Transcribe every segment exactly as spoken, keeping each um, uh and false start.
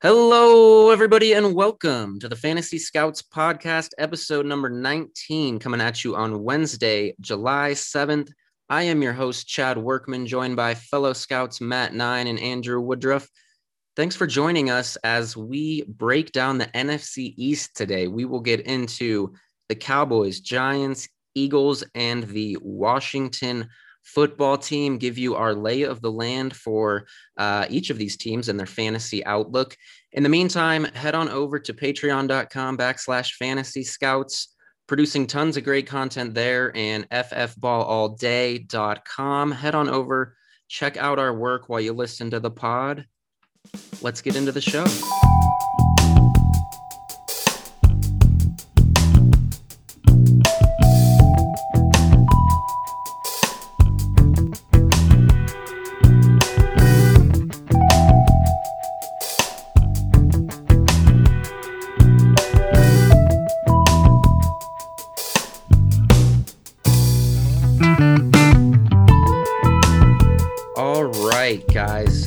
Hello, everybody, and welcome to the Fantasy Scouts Podcast, episode number nineteen, coming at you on Wednesday, July seventh. I am your host, Chad Workman, joined by fellow scouts Matt Nine and Andrew Woodruff. Thanks for joining us as we break down the N F C East today. We will get into the Cowboys, Giants, Eagles, and the Washington Football Team, give you our lay of the land for uh, each of these teams and their fantasy outlook. In the meantime, head on over to patreon.com backslash fantasy scouts, producing tons of great content there, and f f ball all day dot com. Head on over, check out our work while you listen to the pod. Let's get into the show.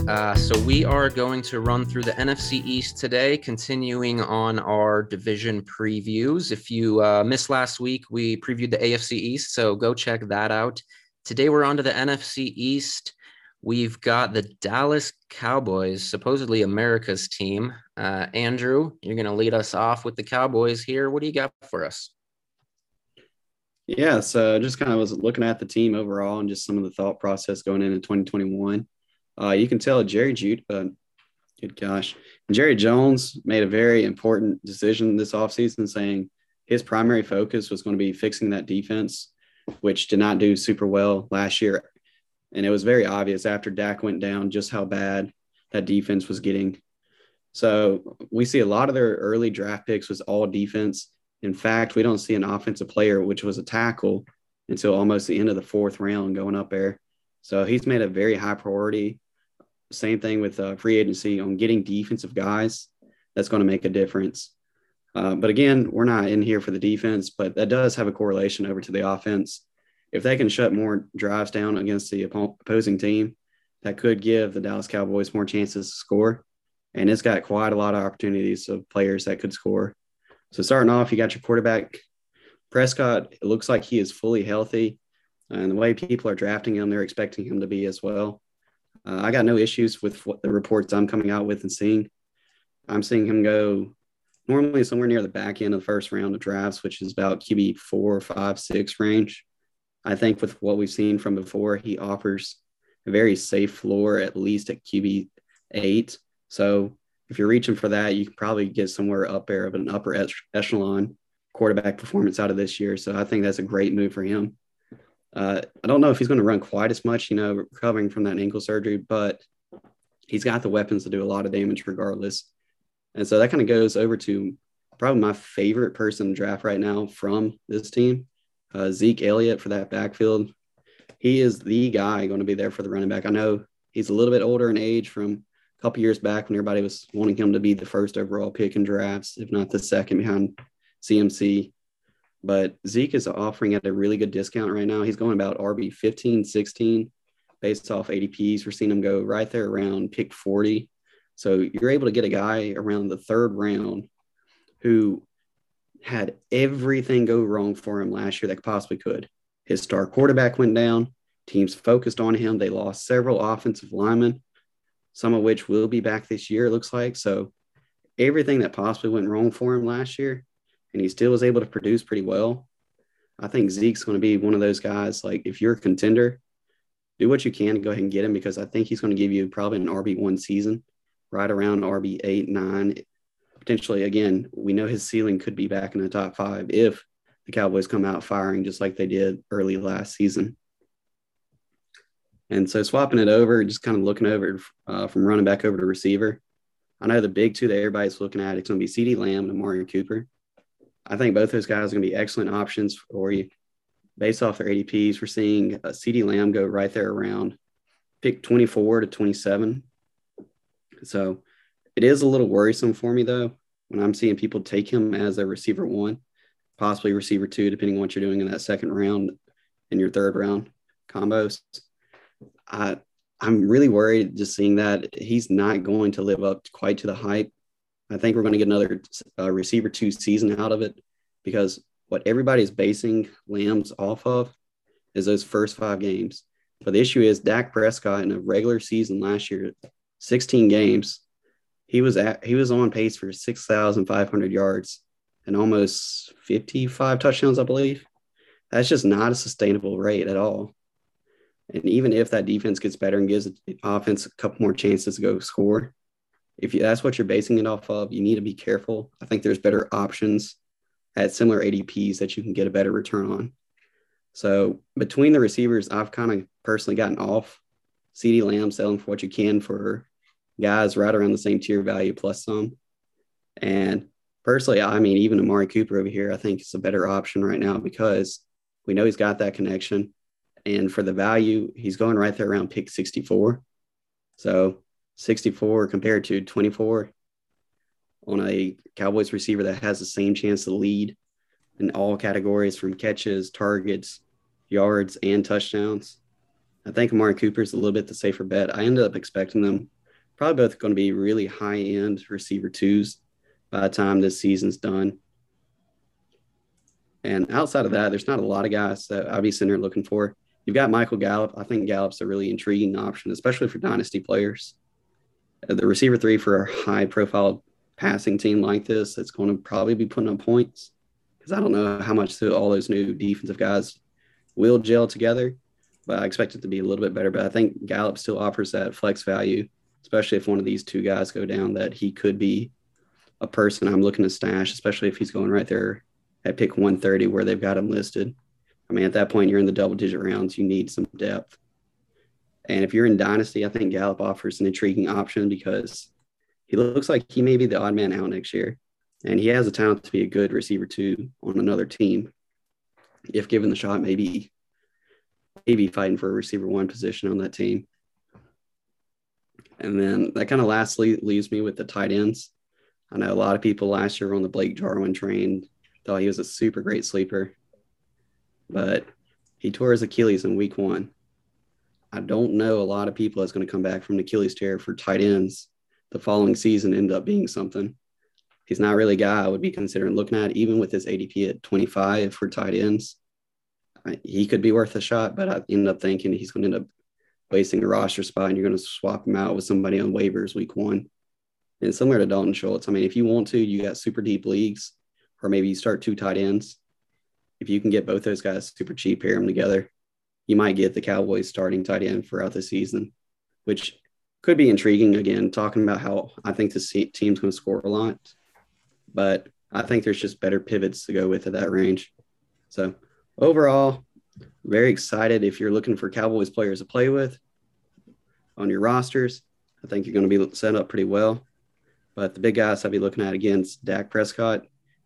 Uh, so we are going to run through the N F C East today, continuing on our division previews. If you uh, missed last week, we previewed the A F C East, so go check that out. Today we're on to the N F C East. We've got the Dallas Cowboys, supposedly America's team. Uh, Andrew, you're going to lead us off with the Cowboys here. What do you got for us? Yeah, so just kind of was looking at the team overall and just some of the thought process going into twenty twenty-one. Uh, you can tell Jerry Jude, uh, good gosh, Jerry Jones made a very important decision this offseason, saying his primary focus was going to be fixing that defense, which did not do super well last year. And it was very obvious after Dak went down just how bad that defense was getting. So we see a lot of their early draft picks was all defense. In fact, we don't see an offensive player, which was a tackle, until almost the end of the fourth round going up there. So he's made a very high priority. Same thing with uh, free agency on getting defensive guys. That's going to make a difference. Uh, but again, we're not in here for the defense, but that does have a correlation over to the offense. If they can shut more drives down against the op- opposing team, that could give the Dallas Cowboys more chances to score. And it's got quite a lot of opportunities of players that could score. So starting off, you got your quarterback, Prescott. It looks like he is fully healthy. And the way people are drafting him, they're expecting him to be as well. Uh, I got no issues with what the reports I'm coming out with and seeing. I'm seeing him go normally somewhere near the back end of the first round of drafts, which is about Q B four, five, six range. I think with what we've seen from before, he offers a very safe floor, at least at Q B eight. So if you're reaching for that, you can probably get somewhere up there of an upper echelon quarterback performance out of this year. So I think that's a great move for him. Uh, I don't know if he's going to run quite as much, you know, recovering from that ankle surgery, but he's got the weapons to do a lot of damage regardless. And so that kind of goes over to probably my favorite person to draft right now from this team, uh, Zeke Elliott for that backfield. He is the guy going to be there for the running back. I know he's a little bit older in age from a couple years back when everybody was wanting him to be the first overall pick in drafts, if not the second behind C M C. But Zeke is offering at a really good discount right now. He's going about R B fifteen, sixteen based off A D Ps. We're seeing him go right there around pick forty. So you're able to get a guy around the third round who had everything go wrong for him last year that possibly could. His star quarterback went down. Teams focused on him. They lost several offensive linemen, some of which will be back this year, it looks like. So everything that possibly went wrong for him last year, and he still was able to produce pretty well. I think Zeke's going to be one of those guys, like, if you're a contender, do what you can to go ahead and get him, because I think he's going to give you probably an R B one season, right around R B eight, nine. Potentially, again, we know his ceiling could be back in the top five if the Cowboys come out firing just like they did early last season. And so swapping it over, just kind of looking over uh, from running back over to receiver, I know the big two that everybody's looking at, it's going to be CeeDee Lamb and Amari Cooper. I think both those guys are going to be excellent options for you. Based off their A D Ps, we're seeing uh, CeeDee Lamb go right there around pick twenty-four to twenty-seven. So it is a little worrisome for me, though, when I'm seeing people take him as a receiver one, possibly receiver two, depending on what you're doing in that second round and your third round combos. I, I'm really worried just seeing that he's not going to live up quite to the hype I think we're going to get another uh, receiver two season out of it, because what everybody's basing Lamb's off of is those first five games. But the issue is Dak Prescott in a regular season last year, sixteen games, he was at, he was on pace for six thousand five hundred yards and almost fifty-five touchdowns, I believe. That's just not a sustainable rate at all. And even if that defense gets better and gives the offense a couple more chances to go score, if you, that's what you're basing it off of, you need to be careful. I think there's better options at similar A D Ps that you can get a better return on. So between the receivers, I've kind of personally gotten off CeeDee Lamb, selling for what you can for guys right around the same tier value plus some. And personally, I mean, even Amari Cooper over here, I think it's a better option right now because we know he's got that connection. And for the value, he's going right there around pick sixty-four. So sixty-four compared to twenty-four on a Cowboys receiver that has the same chance to lead in all categories from catches, targets, yards, and touchdowns. I think Amari Cooper's a little bit the safer bet. I ended up expecting them probably both going to be really high-end receiver twos by the time this season's done. And outside of that, there's not a lot of guys that I'd be sitting there looking for. You've got Michael Gallup. I think Gallup's a really intriguing option, especially for dynasty players. The receiver three for a high-profile passing team like this, that's going to probably be putting up points, because I don't know how much all those new defensive guys will gel together, but I expect it to be a little bit better. But I think Gallup still offers that flex value, especially if one of these two guys go down, that he could be a person I'm looking to stash, especially if he's going right there at pick one thirty where they've got him listed. I mean, at that point, you're in the double-digit rounds. You need some depth. And if you're in Dynasty, I think Gallup offers an intriguing option because he looks like he may be the odd man out next year. And he has the talent to be a good receiver, too, on another team. If given the shot, maybe, maybe fighting for a receiver one position on that team. And then that kind of lastly leaves me with the tight ends. I know a lot of people last year were on the Blake Jarwin train, thought he was a super great sleeper, but he tore his Achilles in week one. I don't know a lot of people that's going to come back from the Achilles tear for tight ends the following season end up being something. He's not really a guy I would be considering looking at, even with his A D P at twenty-five for tight ends. I, he could be worth a shot, but I end up thinking he's going to end up wasting a roster spot, and you're going to swap him out with somebody on waivers week one. And similar to Dalton Schultz, I mean, if you want to, you got super deep leagues, or maybe you start two tight ends. If you can get both those guys super cheap, pair them together, you might get the Cowboys starting tight end throughout the season, which could be intriguing. Again, talking about how I think this team's going to score a lot, but I think there's just better pivots to go with at that range. So overall, very excited. If you're looking for Cowboys players to play with on your rosters, I think you're going to be set up pretty well. But the big guys I'll be looking at against Dak Prescott,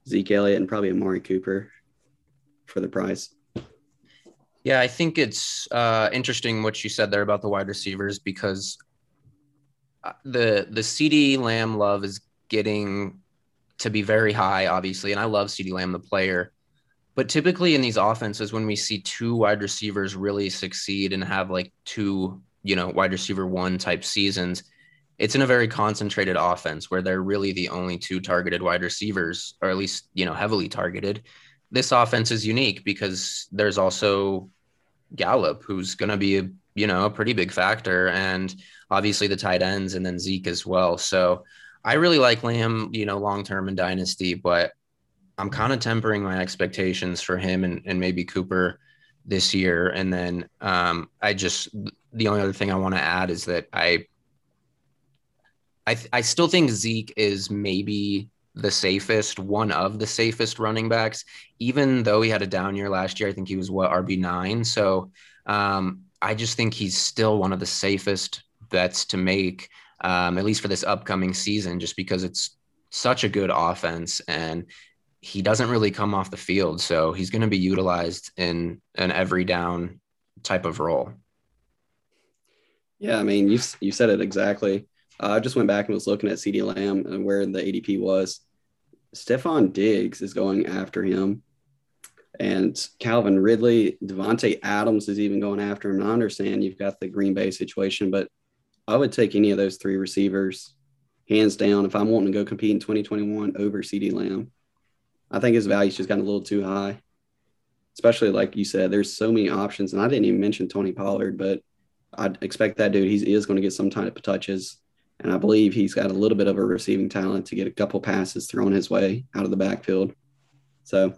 Zeke Elliott, and probably Amari Cooper for the price. Yeah, I think it's uh, interesting what you said there about the wide receivers, because the the CeeDee Lamb love is getting to be very high, obviously, and I love CeeDee Lamb, the player. But typically in these offenses, when we see two wide receivers really succeed and have like two, you know, wide receiver one type seasons, it's in a very concentrated offense where they're really the only two targeted wide receivers, or at least, you know, heavily targeted. This offense is unique because there's also Gallup, who's going to be, a, you know, a pretty big factor, and obviously the tight ends, and then Zeke as well. So I really like Lamb, you know, long-term in Dynasty, but I'm kind of tempering my expectations for him and, and maybe Cooper this year. And then um, I just, the only other thing I want to add is that I, I, th- I still think Zeke is maybe the safest, one of the safest running backs, even though he had a down year last year. I think he was what, R B nine. So um, I just think he's still one of the safest bets to make, um, at least for this upcoming season, just because it's such a good offense and he doesn't really come off the field. So he's going to be utilized in an every down type of role. Yeah. I mean, you, you said it exactly. Uh, I just went back and was looking at CeeDee Lamb and where the A D P was. Stephon Diggs is going after him, and Calvin Ridley, Devontae Adams is even going after him. And I understand you've got the Green Bay situation, but I would take any of those three receivers hands down, if I'm wanting to go compete in twenty twenty-one over CeeDee Lamb. I think his value's just gotten a little too high, especially like you said, there's so many options. And I didn't even mention Toney Pollard, but I'd expect that dude, he's, he is going to get some type of touches. And I believe he's got a little bit of a receiving talent to get a couple passes thrown his way out of the backfield. So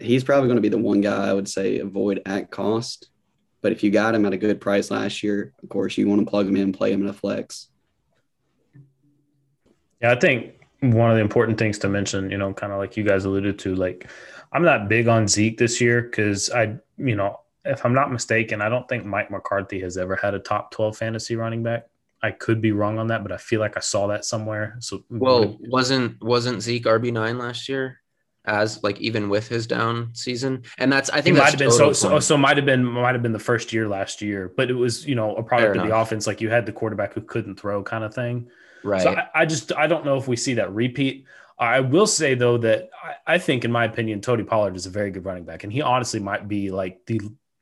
he's probably going to be the one guy I would say avoid at cost. But if you got him at a good price last year, of course, you want to plug him in, play him in a flex. Yeah, I think one of the important things to mention, you know, kind of like you guys alluded to, like I'm not big on Zeke this year because I, you know, if I'm not mistaken, I don't think Mike McCarthy has ever had a top twelve fantasy running back. I could be wrong on that, but I feel like I saw that somewhere. So, well, wasn't wasn't Zeke R B nine last year? As like even with his down season, and that's I think it that's might have been so, so so might have been might have been the first year last year, but it was you know a product Fair of enough. The offense, like you had the quarterback who couldn't throw kind of thing. Right. So I, I just I don't know if we see that repeat. I will say though that I, I think in my opinion, Toney Pollard is a very good running back, and he honestly might be like the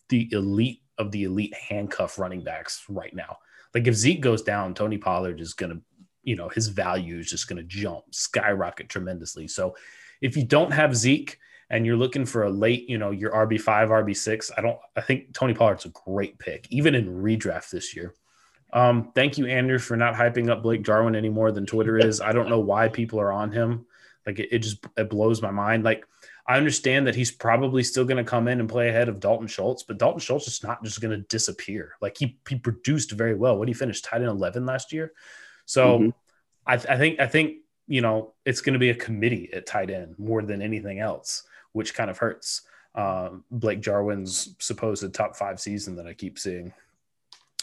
the elite of the elite handcuff running backs right now. Like if Zeke goes down, Toney Pollard is gonna you know his value is just gonna jump skyrocket tremendously. So. If you don't have Zeke and you're looking for a late, you know, your R B five, R B six, I don't, I think Toney Pollard's a great pick, even in redraft this year. Um, thank you, Andrew, for not hyping up Blake Jarwin any more than Twitter is. I don't know why people are on him. Like it, it just, it blows my mind. Like I understand that he's probably still going to come in and play ahead of Dalton Schultz, but Dalton Schultz is not just going to disappear. Like he, he produced very well. What did he finish? Tied in eleven last year. So mm-hmm. I, I think, I think, you know, it's going to be a committee at tight end more than anything else, which kind of hurts um, Blake Jarwin's supposed top five season that I keep seeing.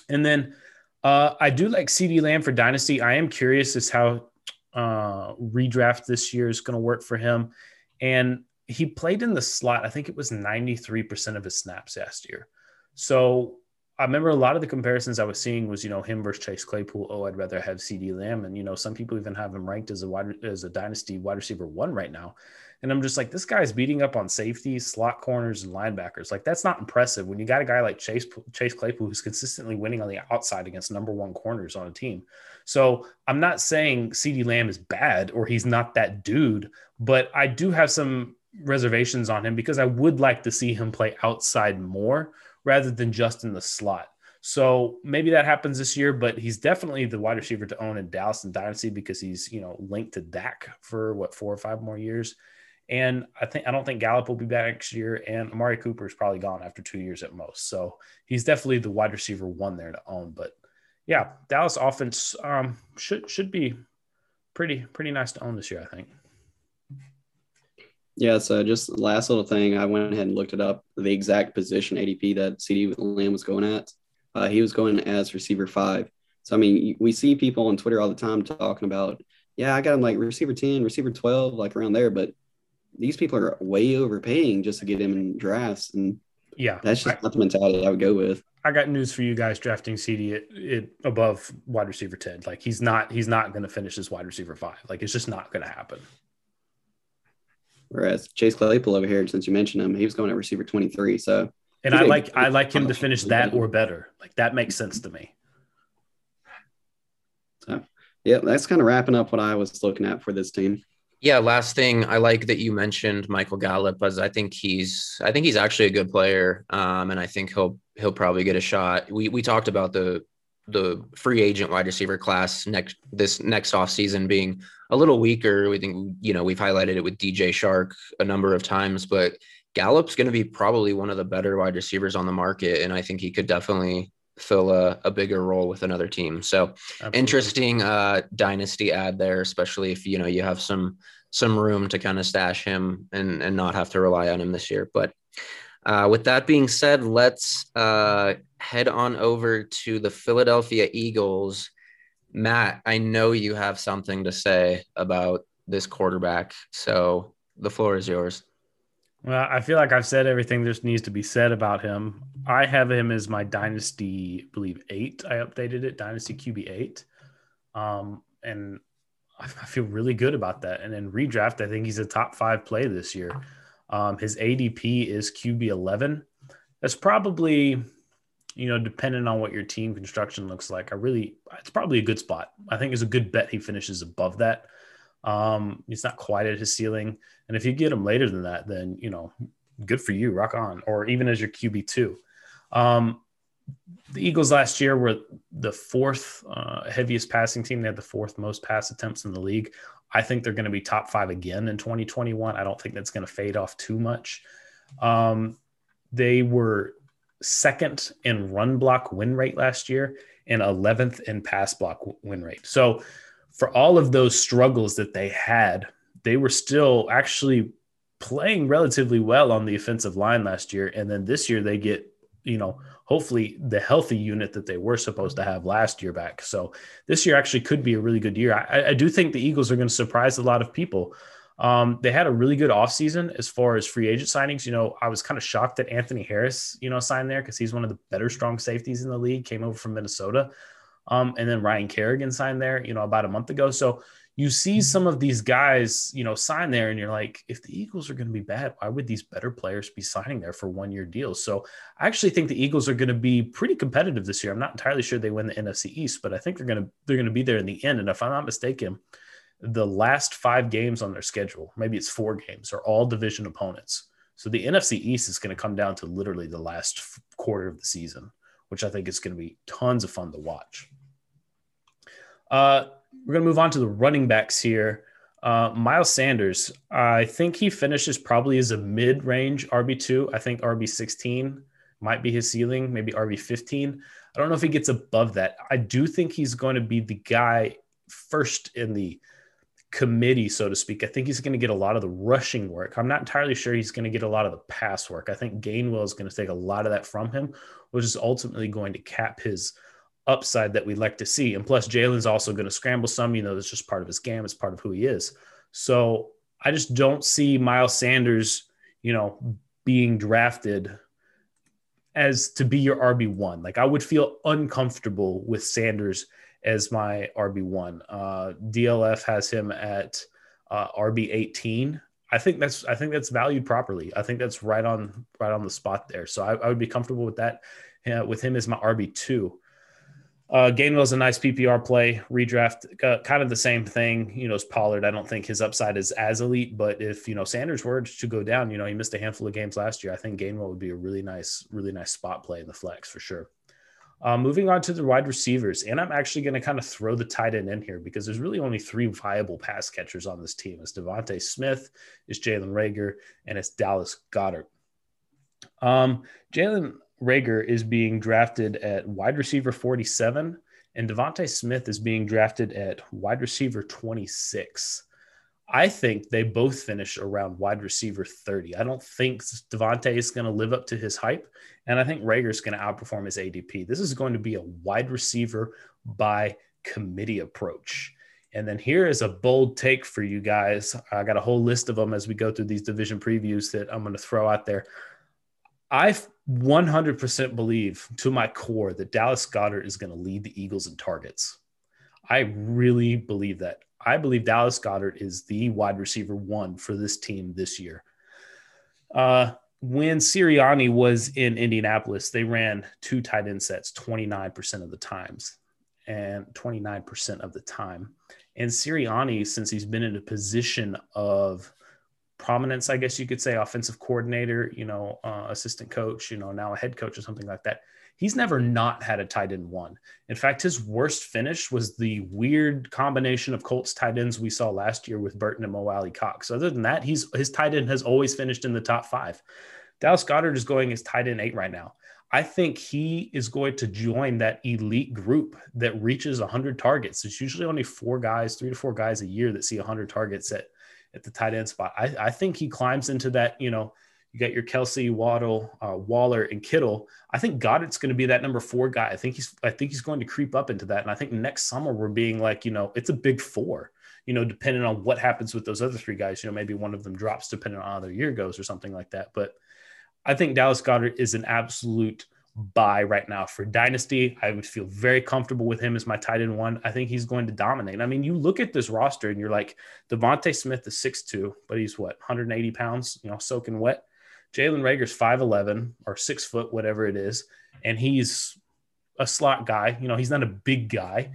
And then uh, I do like CeeDee Lamb for Dynasty. I am curious as how uh, redraft this year is going to work for him. And he played in the slot. I think it was ninety-three percent of his snaps last year. So I remember a lot of the comparisons I was seeing was, you know, him versus Chase Claypool. Oh, I'd rather have CeeDee Lamb. And, you know, some people even have him ranked as a wide, as a dynasty wide receiver one right now. And I'm just like, this guy's beating up on safeties, slot corners, and linebackers. Like that's not impressive when you got a guy like Chase, Chase Claypool, who's consistently winning on the outside against number one corners on a team. So I'm not saying CeeDee Lamb is bad or he's not that dude, but I do have some reservations on him because I would like to see him play outside more rather than just in the slot. So maybe that happens this year, but he's definitely the wide receiver to own in Dallas and Dynasty because he's, you know, linked to Dak for what, four or five more years. And I think, I don't think Gallup will be back next year, and Amari Cooper is probably gone after two years at most. So he's definitely the wide receiver one there to own, but yeah, Dallas offense um, should, should be pretty, pretty nice to own this year, I think. Yeah, so just last little thing, I went ahead and looked it up, the exact position A D P that CeeDee Lamb was going at. Uh, he was going as receiver five. So, I mean, we see people on Twitter all the time talking about, yeah, I got him like receiver ten, receiver twelve, like around there. But these people are way overpaying just to get him in drafts. And yeah, that's just I, not the mentality I would go with. I got news for you guys drafting CeeDee it, it above wide receiver ten. Like he's not he's not going to finish as wide receiver five. Like it's just not going to happen. Whereas Chase Claypool over here, since you mentioned him, he was going at receiver twenty-three. So, and I like I like him to finish that or better. Like that makes sense to me. So, yeah, that's kind of wrapping up what I was looking at for this team. Yeah, last thing, I like that you mentioned Michael Gallup, as I think he's I think he's actually a good player, um, and I think he'll he'll probably get a shot. We we talked about the the free agent wide receiver class next this next offseason being a little weaker. We think, you know, we've highlighted it with D J Shark a number of times, but Gallup's going to be probably one of the better wide receivers on the market. And I think he could definitely fill a, a bigger role with another team. So Absolutely. Interesting uh, dynasty ad there, especially if, you know, you have some, some room to kind of stash him and, and not have to rely on him this year. But uh, with that being said, let's uh, head on over to the Philadelphia Eagles. Matt, I know you have something to say about this quarterback, so the floor is yours. Well, I feel like I've said everything there needs to be said about him. I have him as my Dynasty, I believe, eight. I updated it, Dynasty Q B eight. Um, and I feel really good about that. And in redraft, I think he's a top five play this year. Um, his A D P is Q B eleven. That's probably you know, depending on what your team construction looks like, I really, it's probably a good spot. I think it's a good bet he finishes above that. Um, he's not quite at his ceiling. And if you get him later than that, then, you know, good for you, rock on, or even as your Q B two. Um, the Eagles last year were the fourth uh, heaviest passing team. They had the fourth most pass attempts in the league. I think they're going to be top five again in twenty twenty-one. I don't think that's going to fade off too much. Um, they were second in run block win rate last year and eleventh in pass block win rate. So for all of those struggles that they had, they were still actually playing relatively well on the offensive line last year. And then this year they get, you know, hopefully the healthy unit that they were supposed to have last year back. So this year actually could be a really good year. I, I do think the Eagles are going to surprise a lot of people. Um, they had a really good offseason as far as free agent signings. You know, I was kind of shocked that Anthony Harris, you know, signed there because he's one of the better strong safeties in the league, came over from Minnesota. Um, and then Ryan Kerrigan signed there, you know, about a month ago. So you see some of these guys, you know, sign there and you're like, if the Eagles are going to be bad, why would these better players be signing there for one-year deals? So I actually think the Eagles are going to be pretty competitive this year. I'm not entirely sure they win the N F C East, but I think they're going to, they're going to be there in the end. And if I'm not mistaken, the last five games on their schedule, maybe it's four games, are all division opponents. So the N F C East is going to come down to literally the last quarter of the season, which I think is going to be tons of fun to watch. Uh, We're going to move on to the running backs here. Uh, Miles Sanders, I think he finishes probably as a mid-range R B two. I think R B sixteen might be his ceiling, maybe R B fifteen. I don't know if he gets above that. I do think he's going to be the guy first in the committee, so to speak. I think he's going to get a lot of the rushing work. I'm not entirely sure he's going to get a lot of the pass work. I think Gainwell is going to take a lot of that from him, which is ultimately going to cap his upside that we'd like to see. And plus Jalen's also going to scramble some, you know, that's just part of his game. It's part of who he is. So I just don't see Miles Sanders, you know, being drafted as to be your R B one. Like I would feel uncomfortable with Sanders as my R B one. Uh, D L F has him at uh, R B eighteen. I think that's, I think that's valued properly. I think that's right on, right on the spot there. So I, I would be comfortable with that, uh, with him as my R B two. Uh, Gainwell's a nice P P R play, redraft, uh, kind of the same thing, you know, as Pollard. I don't think his upside is as elite, but if, you know, Sanders were to go down, you know, he missed a handful of games last year. I think Gainwell would be a really nice, really nice spot play in the flex for sure. Uh, moving on to the wide receivers, and I'm actually going to kind of throw the tight end in here because there's really only three viable pass catchers on this team. It's DeVonta Smith, it's Jalen Reagor, and it's Dallas Goedert. Um, Jalen Reagor is being drafted at wide receiver forty-seven, and DeVonta Smith is being drafted at wide receiver twenty-six. I think they both finish around wide receiver thirty. I don't think DeVonta is going to live up to his hype, and I think Reagor is going to outperform his A D P. This is going to be a wide receiver by committee approach. And then here is a bold take for you guys. I got a whole list of them as we go through these division previews that I'm going to throw out there. I one hundred percent believe to my core that Dallas Goedert is going to lead the Eagles in targets. I really believe that. I believe Dallas Goedert is the wide receiver one for this team this year. Uh, when Sirianni was in Indianapolis, they ran two tight end sets twenty-nine percent of the times and twenty-nine percent of the time. And Sirianni, since he's been in a position of prominence, I guess you could say, offensive coordinator, you know, uh, assistant coach, you know, now a head coach or something like that, he's never not had a tight end one. In fact, his worst finish was the weird combination of Colts tight ends we saw last year with Burton and Mo Alley-Cox. Other than that, he's his tight end has always finished in the top five. Dallas Goedert is going as tight end eight right now. I think he is going to join that elite group that reaches one hundred targets. It's usually only four guys, three to four guys a year that see one hundred targets at at the tight end spot. I, I think he climbs into that, you know, you got your Kelsey, Waddle, uh, Waller, and Kittle. I think Goddard's going to be that number four guy. I think he's, I think he's going to creep up into that. And I think next summer we're being like, you know, it's a big four, you know, depending on what happens with those other three guys, you know, maybe one of them drops depending on how their year goes or something like that. But I think Dallas Goedert is an absolute buy right now for dynasty. I would feel very comfortable with him as my tight end one. I think he's going to dominate. I mean, you look at this roster and you're like, DeVonta Smith is six two, but he's what, one hundred eighty pounds, you know, soaking wet. Jalen Reagor's five eleven or six foot, whatever it is, and he's a slot guy. You know, he's not a big guy.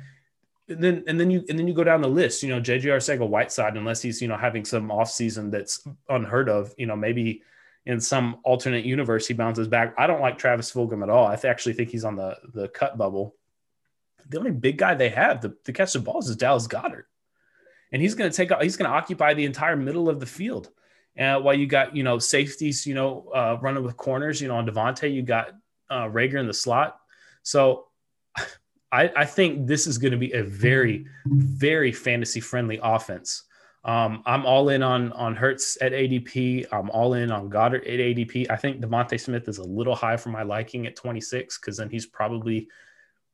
And then and then you and then you go down the list. You know, J J Arcega-Whiteside, unless he's, you know, having some offseason that's unheard of, you know, maybe in some alternate universe he bounces back. I don't like Travis Fulgham at all. I th- actually think he's on the the cut bubble. The only big guy they have to, to catch the balls is Dallas Goedert. And he's going to take – he's going to occupy the entire middle of the field. Uh, while you got, you know, safeties, you know, uh, running with corners, you know, on DeVonta, you got uh, Reagor in the slot. So I, I think this is going to be a very, very fantasy-friendly offense. Um, I'm all in on on Hurts at A D P. I'm all in on Goddard at A D P. I think DeVonta Smith is a little high for my liking at twenty-six, because then he's probably –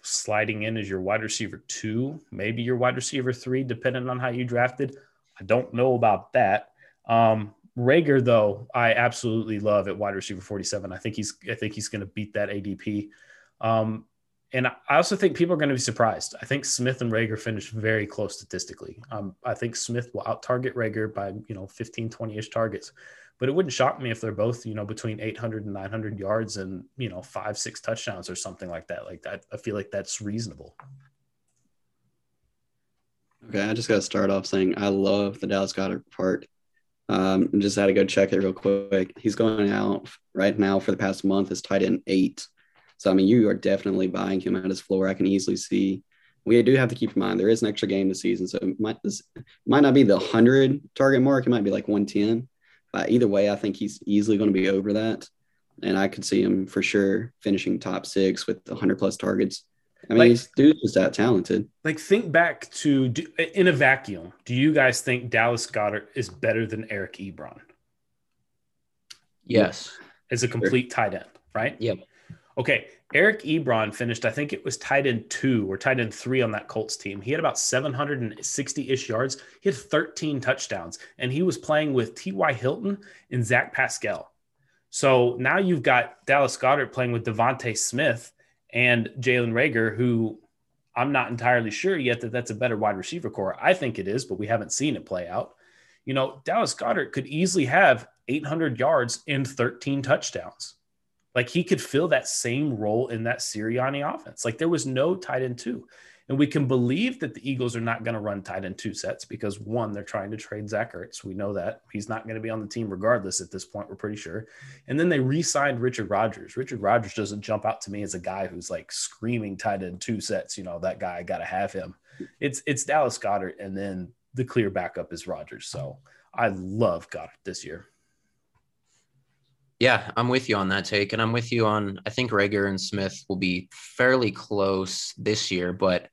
sliding in as your wide receiver two, maybe your wide receiver three, depending on how you drafted. I don't know about that. Um, Reagor, though, I absolutely love at wide receiver forty-seven. I think he's, I think he's going to beat that A D P. Um, and I also think people are going to be surprised. I think Smith and Reagor finished very close statistically. Um, I think Smith will out target Reagor by, you know, fifteen, twenty ish targets, but it wouldn't shock me if they're both, you know, between eight hundred and nine hundred yards and, you know, five, six touchdowns or something like that. Like that, I feel like that's reasonable. Okay. I just got to start off saying, I love the Dallas Goedert part. Um, and just had to go check it real quick. He's going out right now for the past month as tight end eight. So, I mean, you are definitely buying him at his floor. I can easily see. We do have to keep in mind there is an extra game this season. So it might, this might not be the one hundred target mark. It might be like one ten. But either way, I think he's easily going to be over that. And I could see him for sure finishing top six with one hundred plus targets. I mean, like, he's dude is that talented. Like, think back to do, in a vacuum, do you guys think Dallas Goedert is better than Eric Ebron? Yes. As a complete sure. tight end, right? Yep. Okay, Eric Ebron finished, I think it was tight end two or tight end three on that Colts team. He had about seven sixty-ish yards. He had thirteen touchdowns, and he was playing with T Y Hilton and Zach Pascal. So now you've got Dallas Goedert playing with DeVonta Smith and Jalen Reagor, who I'm not entirely sure yet that that's a better wide receiver core. I think it is, but we haven't seen it play out. You know, Dallas Goedert could easily have eight hundred yards and thirteen touchdowns. Like, he could fill that same role in that Sirianni offense. Like, there was no tight end two. And we can believe that the Eagles are not going to run tight end two sets because, one, they're trying to trade Zach Ertz. We know that. He's not going to be on the team regardless at this point, we're pretty sure. And then they re-signed Richard Rodgers. Richard Rodgers doesn't jump out to me as a guy who's, like, screaming tight end two sets. You know, that guy, I got to have him. It's it's Dallas Goedert, and then the clear backup is Rodgers. So I love Goedert this year. Yeah, I'm with you on that take, and I'm with you on I think Reagor and Smith will be fairly close this year, but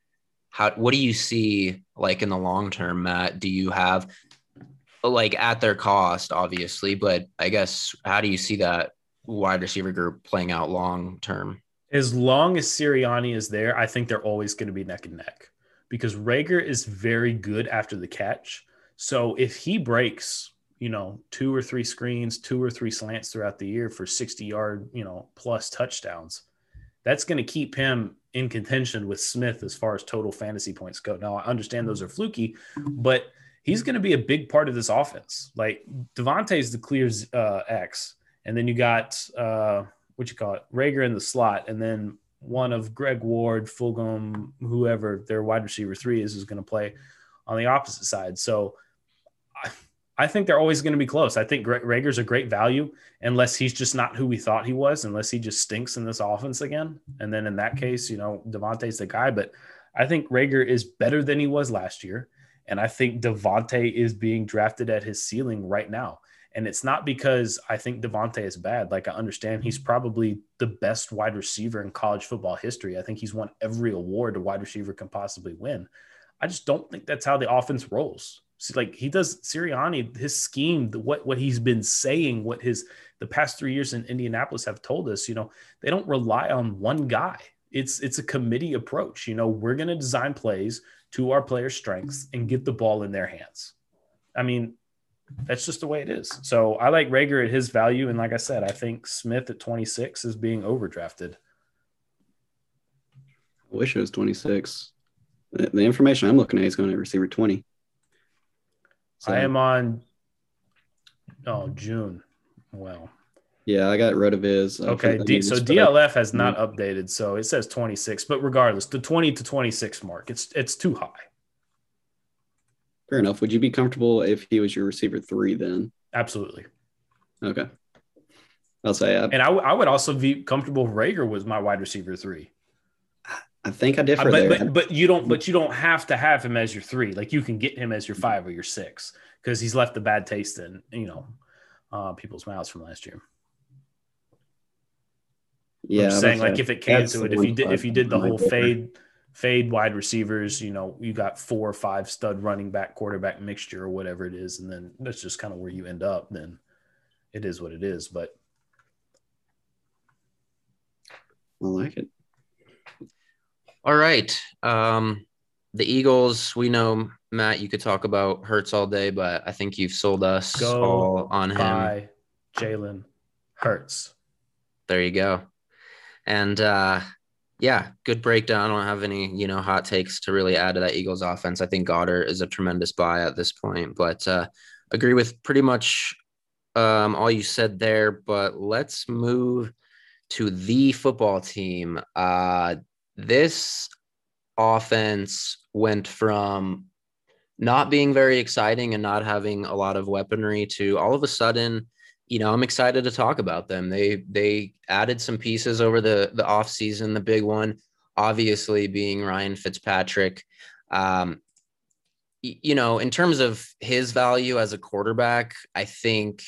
how what do you see like in the long term, Matt? Do you have like at their cost, obviously, but I guess how do you see that wide receiver group playing out long term? As long as Sirianni is there, I think they're always going to be neck and neck because Reagor is very good after the catch. So if he breaks, you know, two or three screens, two or three slants throughout the year for sixty yard, you know, plus touchdowns, that's going to keep him in contention with Smith as far as total fantasy points go. Now, I understand those are fluky, but he's going to be a big part of this offense. Like, Devontae's the clear uh, X, and then you got, uh, what you call it, Reagor in the slot, and then one of Greg Ward, Fulgham, whoever their wide receiver three is, is going to play on the opposite side. So, I I think they're always going to be close. I think Reagor's a great value unless he's just not who we thought he was, unless he just stinks in this offense again. And then in that case, you know, Devontae's the guy. But I think Reagor is better than he was last year. And I think DeVonta is being drafted at his ceiling right now. And it's not because I think DeVonta is bad. Like, I understand he's probably the best wide receiver in college football history. I think he's won every award a wide receiver can possibly win. I just don't think that's how the offense rolls. Like, he does Sirianni, his scheme, the, what, what he's been saying, what his, the past three years in Indianapolis have told us, you know, they don't rely on one guy. It's, it's a committee approach. You know, we're going to design plays to our players' strengths and get the ball in their hands. I mean, that's just the way it is. So I like Reagor at his value. And like I said, I think Smith at twenty-six is being overdrafted. I wish it was twenty-six. The, the information I'm looking at is going to receiver twenty. So, I am on, oh, June. Well, Yeah, I got RotoViz. Okay, D- so D L F has not updated, so it says twenty-six. But regardless, the twenty to twenty-six mark, it's it's too high. Fair enough. Would you be comfortable if he was your receiver three then? Absolutely. Okay. I'll say I, And I, I would also be comfortable if Reagor was my wide receiver three. I think I differ I, but, there. But, but, you don't, but you don't have to have him as your three. Like, you can get him as your five or your six because he's left a bad taste in, you know, uh, people's mouths from last year. Yeah, I'm saying like if it came to it, if you did if you did the whole fade fade wide receivers, you know, you got four or five stud running back quarterback mixture or whatever it is, and then that's just kind of where you end up. Then it is what it is. But I like it. All right, um, the Eagles. We know, Matt, you could talk about Hurts all day, but I think you've sold us go all on him. Buy Jalen Hurts. There you go. And, uh, yeah, good breakdown. I don't have any, you know, hot takes to really add to that Eagles offense. I think Goddard is a tremendous buy at this point, but uh, agree with pretty much um, all you said there. But let's move to the football team. Uh, this offense went from not being very exciting and not having a lot of weaponry to all of a sudden – you know, I'm excited to talk about them. They they added some pieces over the, the offseason, the big one, obviously being Ryan Fitzpatrick. Um, y- you know, in terms of his value as a quarterback, I think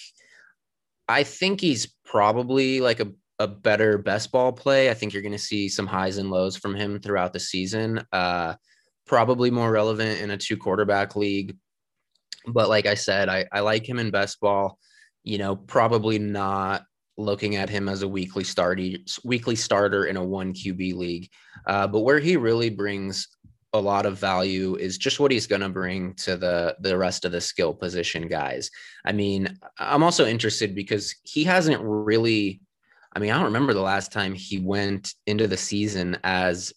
I think he's probably like a, a better best ball play. I think you're going to see some highs and lows from him throughout the season, uh, probably more relevant in a two-quarterback league. But like I said, I, I like him in best ball. You know, probably not looking at him as a weekly starter, weekly starter in a one Q B league. Uh, but where he really brings a lot of value is just what he's going to bring to the, the rest of the skill position guys. I mean, I'm also interested because he hasn't really, I mean, I don't remember the last time he went into the season as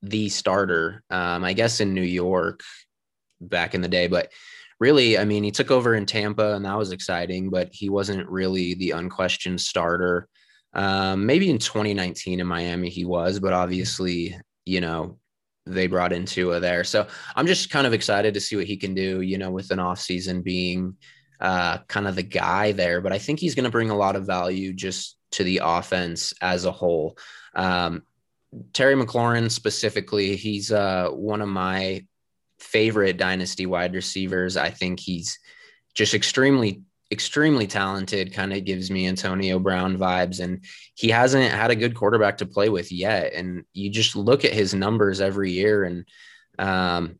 the starter, um, I guess in New York back in the day, but really, I mean, he took over in Tampa, and that was exciting, but he wasn't really the unquestioned starter. Um, maybe in twenty nineteen in Miami he was, but obviously, you know, they brought in Tua there. So I'm just kind of excited to see what he can do, you know, with an offseason being uh, kind of the guy there. But I think he's going to bring a lot of value just to the offense as a whole. Um, Terry McLaurin specifically, he's uh, one of my – favorite dynasty wide receivers. I think he's just extremely, extremely talented, kind of gives me Antonio Brown vibes, and he hasn't had a good quarterback to play with yet. And you just look at his numbers every year and, um,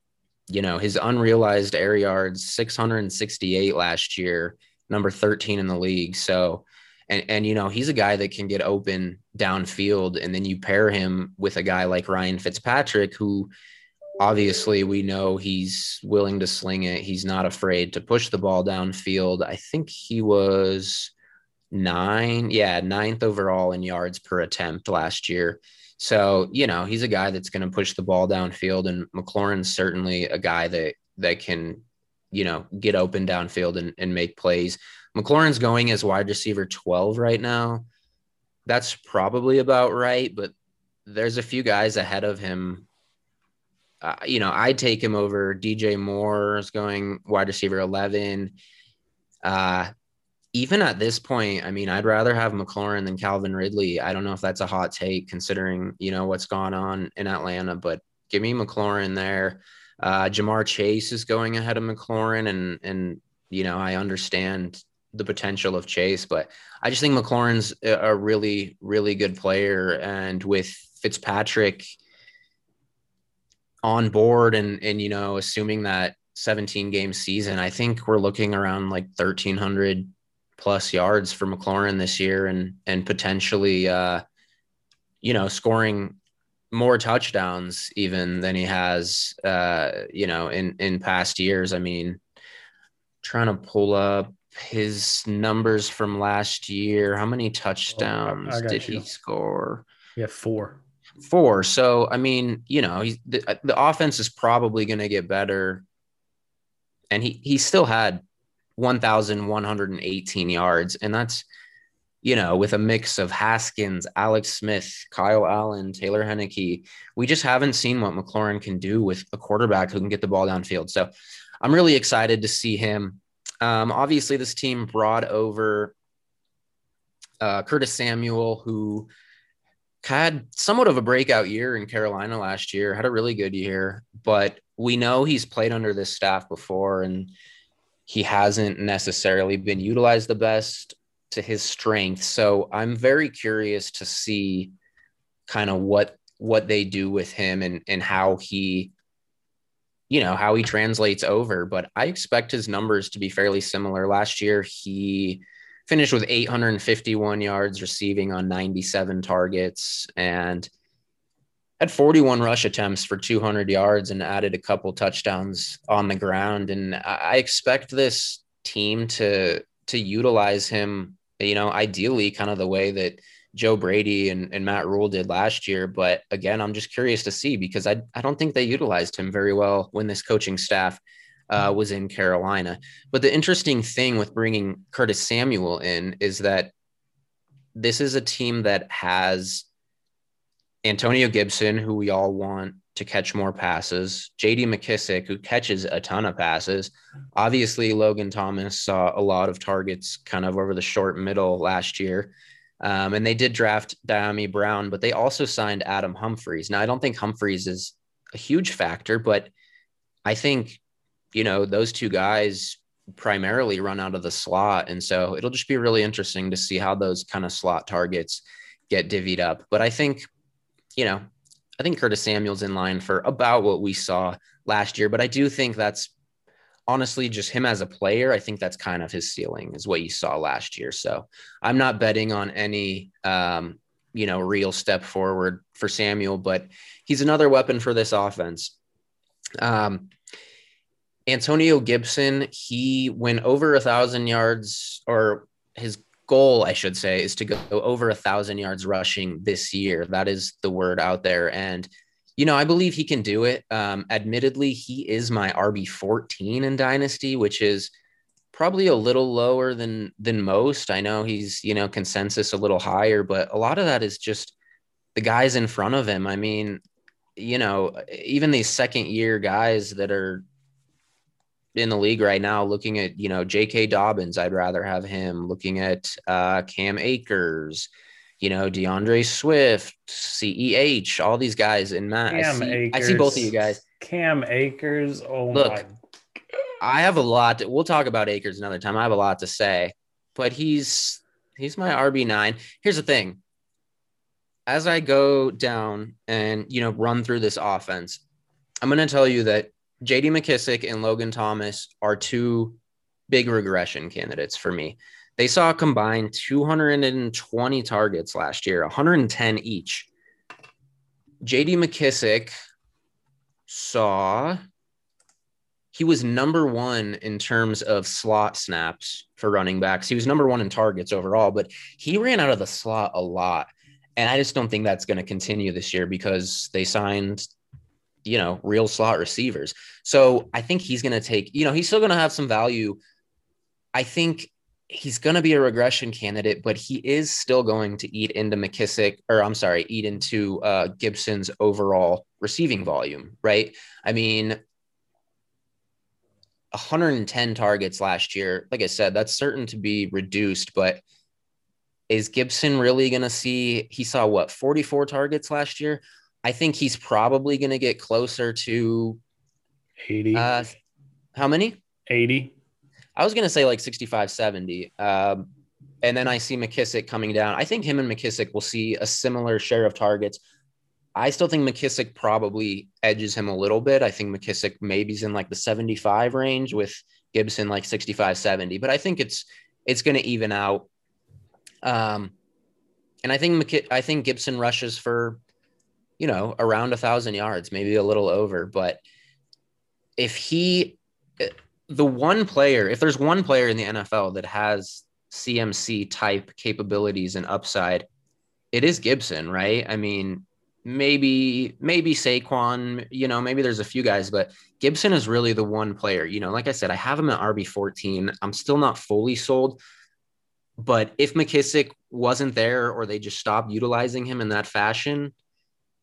you know, his unrealized air yards, six hundred sixty-eight last year, number thirteen in the league. So, and, and, you know, he's a guy that can get open downfield, and then you pair him with a guy like Ryan Fitzpatrick, who obviously, we know he's willing to sling it. He's not afraid to push the ball downfield. I think he was nine, yeah, ninth overall in yards per attempt last year. So, you know, he's a guy that's going to push the ball downfield, and McLaurin's certainly a guy that that can, you know, get open downfield and, and make plays. McLaurin's going as wide receiver twelve right now. That's probably about right, but there's a few guys ahead of him. Uh, you know, I'd take him over. D J Moore's going wide receiver eleven. Uh, even at this point, I mean, I'd rather have McLaurin than Calvin Ridley. I don't know if that's a hot take considering, you know, what's gone on in Atlanta, but give me McLaurin there. Uh, Jamar Chase is going ahead of McLaurin, and, and you know, I understand the potential of Chase, but I just think McLaurin's a really, really good player. And with Fitzpatrick on board and, and, you know, assuming that seventeen game season, I think we're looking around like thirteen hundred plus yards for McLaurin this year, and, and potentially, uh, you know, scoring more touchdowns even than he has, uh, you know, in, in past years. I mean, trying to pull up his numbers from last year. How many touchdowns oh, I got did you. he score? Yeah, four. Four. So, I mean, you know, he's, the, the offense is probably going to get better. And he, he still had one thousand one hundred eighteen yards. And that's, you know, with a mix of Haskins, Alex Smith, Kyle Allen, Taylor Henneke. We just haven't seen what McLaurin can do with a quarterback who can get the ball downfield. So I'm really excited to see him. Um, obviously, this team brought over uh, Curtis Samuel, who had somewhat of a breakout year in Carolina last year, had a really good year, but we know he's played under this staff before, and he hasn't necessarily been utilized the best to his strength. So I'm very curious to see kind of what, what they do with him and, and how he, you know, how he translates over, but I expect his numbers to be fairly similar. Last year, he finished with eight hundred fifty-one yards receiving on ninety-seven targets and had forty-one rush attempts for two hundred yards and added a couple touchdowns on the ground. And I expect this team to, to utilize him, you know, ideally kind of the way that Joe Brady and, and Matt Rule did last year. But again, I'm just curious to see, because I, I don't think they utilized him very well when this coaching staff uh, was in Carolina. But the interesting thing with bringing Curtis Samuel in is that this is a team that has Antonio Gibson, who we all want to catch more passes, J D. McKissic, who catches a ton of passes. Obviously, Logan Thomas saw a lot of targets kind of over the short middle last year. Um, and they did draft Dyami Brown, but they also signed Adam Humphries. Now, I don't think Humphries is a huge factor, but I think, you know, those two guys primarily run out of the slot. And so it'll just be really interesting to see how those kind of slot targets get divvied up. But I think, you know, I think Curtis Samuel's in line for about what we saw last year, but I do think that's honestly just him as a player. I think that's kind of his ceiling is what you saw last year. So I'm not betting on any, um, you know, real step forward for Samuel, but he's another weapon for this offense. Um, Antonio Gibson, he went over a thousand yards, or his goal, I should say, is to go over a thousand yards rushing this year. That is the word out there. And, you know, I believe he can do it. Um, admittedly, he is my R B fourteen in Dynasty, which is probably a little lower than, than most. I know he's, you know, consensus a little higher, but a lot of that is just the guys in front of him. I mean, you know, even these second year guys that are in the league right now, looking at, you know, J K Dobbins, I'd rather have him. Looking at uh, Cam Akers, you know, DeAndre Swift, C E H, all these guys. And Matt, I see, I see both of you guys. Cam Akers, oh Look, my. I have a lot. To, we'll talk about Akers another time. I have a lot to say, but he's he's my R B nine. Here's the thing. As I go down and, you know, run through this offense, I'm going to tell you that J D. McKissic and Logan Thomas are two big regression candidates for me. They saw a combined two hundred twenty targets last year, one hundred ten each. J D. McKissic saw he was number one in terms of slot snaps for running backs. He was number one in targets overall, but he ran out of the slot a lot. And I just don't think that's going to continue this year because they signed, you know, real slot receivers. So I think he's going to take, you know, he's still going to have some value. I think he's going to be a regression candidate, but he is still going to eat into McKissic, or I'm sorry, eat into uh, Gibson's overall receiving volume, right? I mean, one hundred ten targets last year. Like I said, that's certain to be reduced, but is Gibson really going to see, he saw what, forty-four targets last year? I think he's probably going to get closer to eighty. Uh, how many? eighty. I was going to say like sixty-five, seventy. Um, and then I see McKissic coming down. I think him and McKissic will see a similar share of targets. I still think McKissic probably edges him a little bit. I think McKissic maybe's in like the seventy-five range with Gibson like sixty-five, seventy. But I think it's it's going to even out. Um, and I think McK- I think Gibson rushes for, you know, around a thousand yards, maybe a little over. But if he, the one player, if there's one player in the N F L that has C M C type capabilities and upside, it is Gibson, right? I mean, maybe, maybe Saquon, you know, maybe there's a few guys, but Gibson is really the one player, you know, like I said, I have him at R B fourteen. I'm still not fully sold. But if McKissic wasn't there or they just stopped utilizing him in that fashion,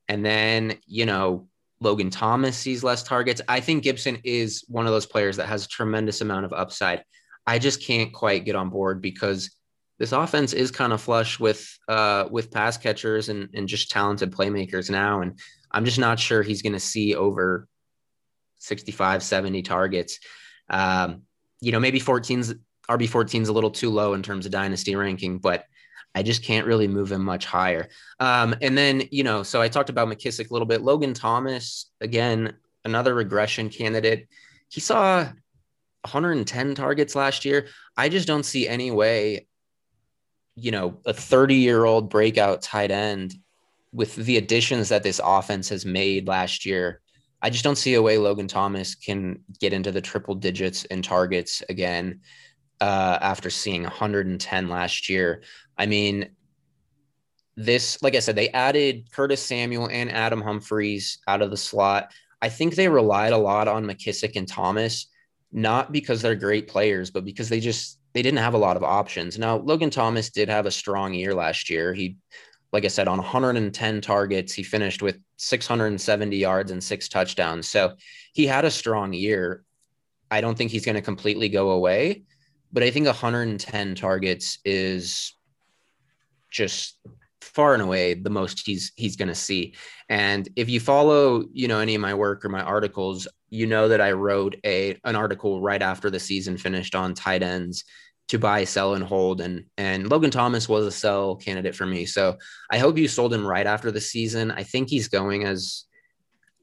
and then, you know, Logan Thomas sees less targets, I think Gibson is one of those players that has a tremendous amount of upside. I just can't quite get on board because this offense is kind of flush with uh, with pass catchers and, and just talented playmakers now. And I'm just not sure he's going to see over sixty-five, seventy targets. Um, you know, maybe fourteen's R B fourteen is a little too low in terms of dynasty ranking, but I just can't really move him much higher. Um, and then, you know, so I talked about McKissic a little bit. Logan Thomas, again, another regression candidate. He saw one hundred ten targets last year. I just don't see any way, you know, a thirty-year-old breakout tight end with the additions that this offense has made last year. I just don't see a way Logan Thomas can get into the triple digits in targets again. Uh, after seeing one hundred ten last year. I mean, this, like I said, they added Curtis Samuel and Adam Humphries out of the slot. I think they relied a lot on McKissic and Thomas, not because they're great players, but because they just, they didn't have a lot of options. Now, Logan Thomas did have a strong year last year. He, like I said, on one hundred ten targets, he finished with six hundred seventy yards and six touchdowns. So he had a strong year. I don't think he's going to completely go away. But I think one hundred ten targets is just far and away the most he's he's going to see. And if you follow, you know, any of my work or my articles, you know that I wrote a an article right after the season finished on tight ends to buy, sell, and hold. And and Logan Thomas was a sell candidate for me. So I hope you sold him right after the season. I think he's going as,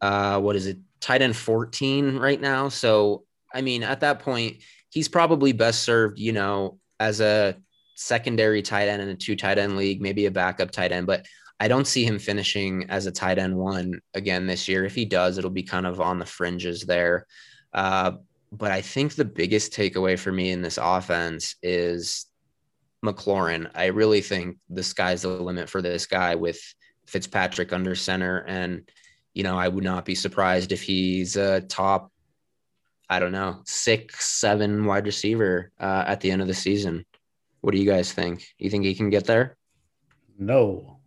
uh, what is it, tight end fourteen right now. So, I mean, at that point, he's probably best served, you know, as a secondary tight end in a two tight end league, maybe a backup tight end, but I don't see him finishing as a tight end one again this year. If he does, it'll be kind of on the fringes there. Uh, but I think the biggest takeaway for me in this offense is McLaurin. I really think the sky's the limit for this guy with Fitzpatrick under center. And, you know, I would not be surprised if he's a top, I don't know, six, seven wide receiver uh, at the end of the season. What do you guys think? You think he can get there? No.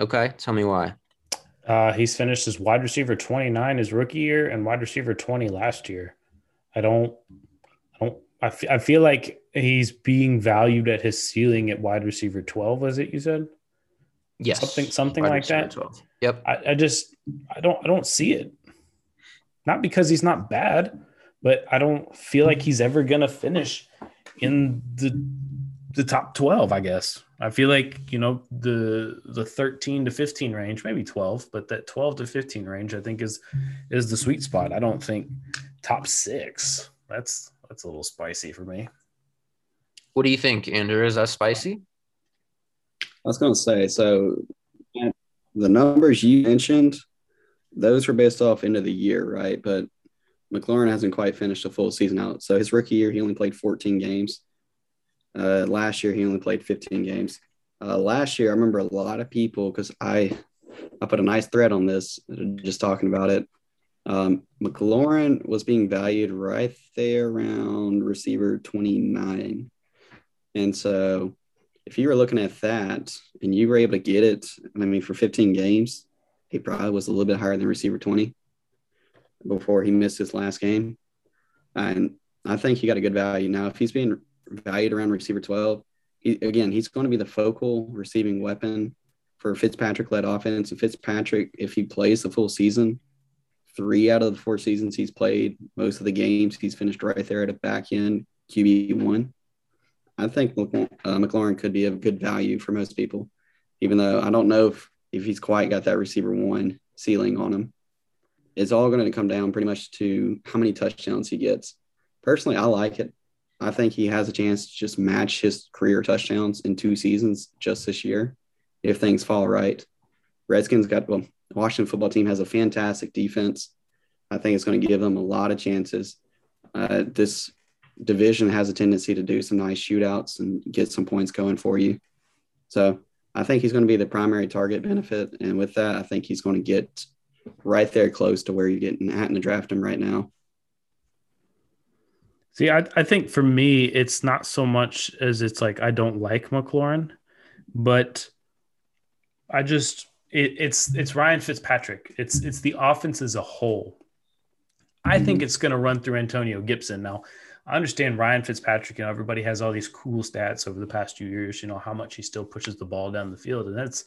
Okay. Tell me why. Uh, he's finished as wide receiver twenty-nine his rookie year and wide receiver twenty last year. I don't, I don't, I, f- I feel like he's being valued at his ceiling at wide receiver twelve. Was it you said? Yes. Something, something wide like that. twelve. Yep. I, I just, I don't, I don't see it. Not because he's not bad, but I don't feel like he's ever going to finish in the the top twelve, I guess. I feel like, you know, the the thirteen to fifteen range, maybe twelve, but that twelve to fifteen range I think is is the sweet spot. I don't think top six. That's that's a little spicy for me. What do you think, Andrew? Is that spicy? I was going to say, so the numbers you mentioned, those were based off end of the year, right? But McLaurin hasn't quite finished a full season out. So his rookie year, he only played fourteen games. Uh, last year, he only played fifteen games. Uh, last year, I remember a lot of people, because I, I put a nice thread on this, just talking about it. Um, McLaurin was being valued right there around receiver twenty-nine. And so if you were looking at that and you were able to get it, I mean, for fifteen games, he probably was a little bit higher than receiver twenty. Before he missed his last game. And I think he got a good value. Now, if he's being valued around receiver twelve, he, again, he's going to be the focal receiving weapon for Fitzpatrick-led offense. And Fitzpatrick, if he plays the full season, three out of the four seasons he's played, most of the games he's finished right there at a back-end Q B one. I think McLaurin could be of good value for most people, even though I don't know if, if he's quite got that receiver one ceiling on him. It's all going to come down pretty much to how many touchdowns he gets. Personally, I like it. I think he has a chance to just match his career touchdowns in two seasons just this year if things fall right. Redskins got – well, Washington football team has a fantastic defense. I think it's going to give them a lot of chances. Uh, this division has a tendency to do some nice shootouts and get some points going for you. So I think he's going to be the primary target benefit, and with that, I think he's going to get – right there close to where you're getting at in the draft him right now. See, I, I think for me, it's not so much as it's like I don't like McLaurin, but I just it, it's it's Ryan Fitzpatrick. It's it's the offense as a whole. I think it's going to run through Antonio Gibson. Now, I understand Ryan Fitzpatrick, you know, everybody has all these cool stats over the past few years, you know, how much he still pushes the ball down the field. And that's,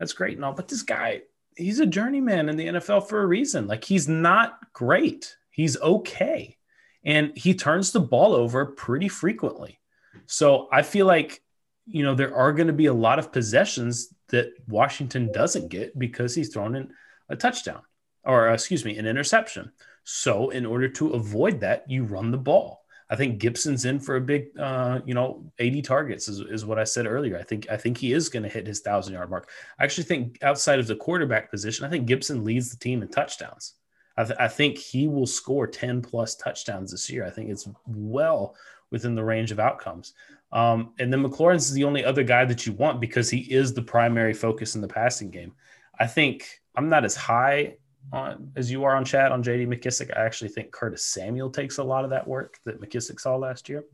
that's great and all, but this guy, he's a journeyman in the N F L for a reason. Like, he's not great. He's okay. And he turns the ball over pretty frequently. So I feel like, you know, there are going to be a lot of possessions that Washington doesn't get because he's thrown in a touchdown or excuse me, an interception. So in order to avoid that, you run the ball. I think Gibson's in for a big, uh, you know, eighty targets is, is what I said earlier. I think I think he is going to hit his one thousand-yard mark. I actually think outside of the quarterback position, I think Gibson leads the team in touchdowns. I, th- I think he will score ten-plus touchdowns this year. I think it's well within the range of outcomes. Um, and then McLaurin's the only other guy that you want because he is the primary focus in the passing game. I think I'm not as high – on, as you are on chat on J D. McKissic. I actually think Curtis Samuel takes a lot of that work that McKissic saw last year.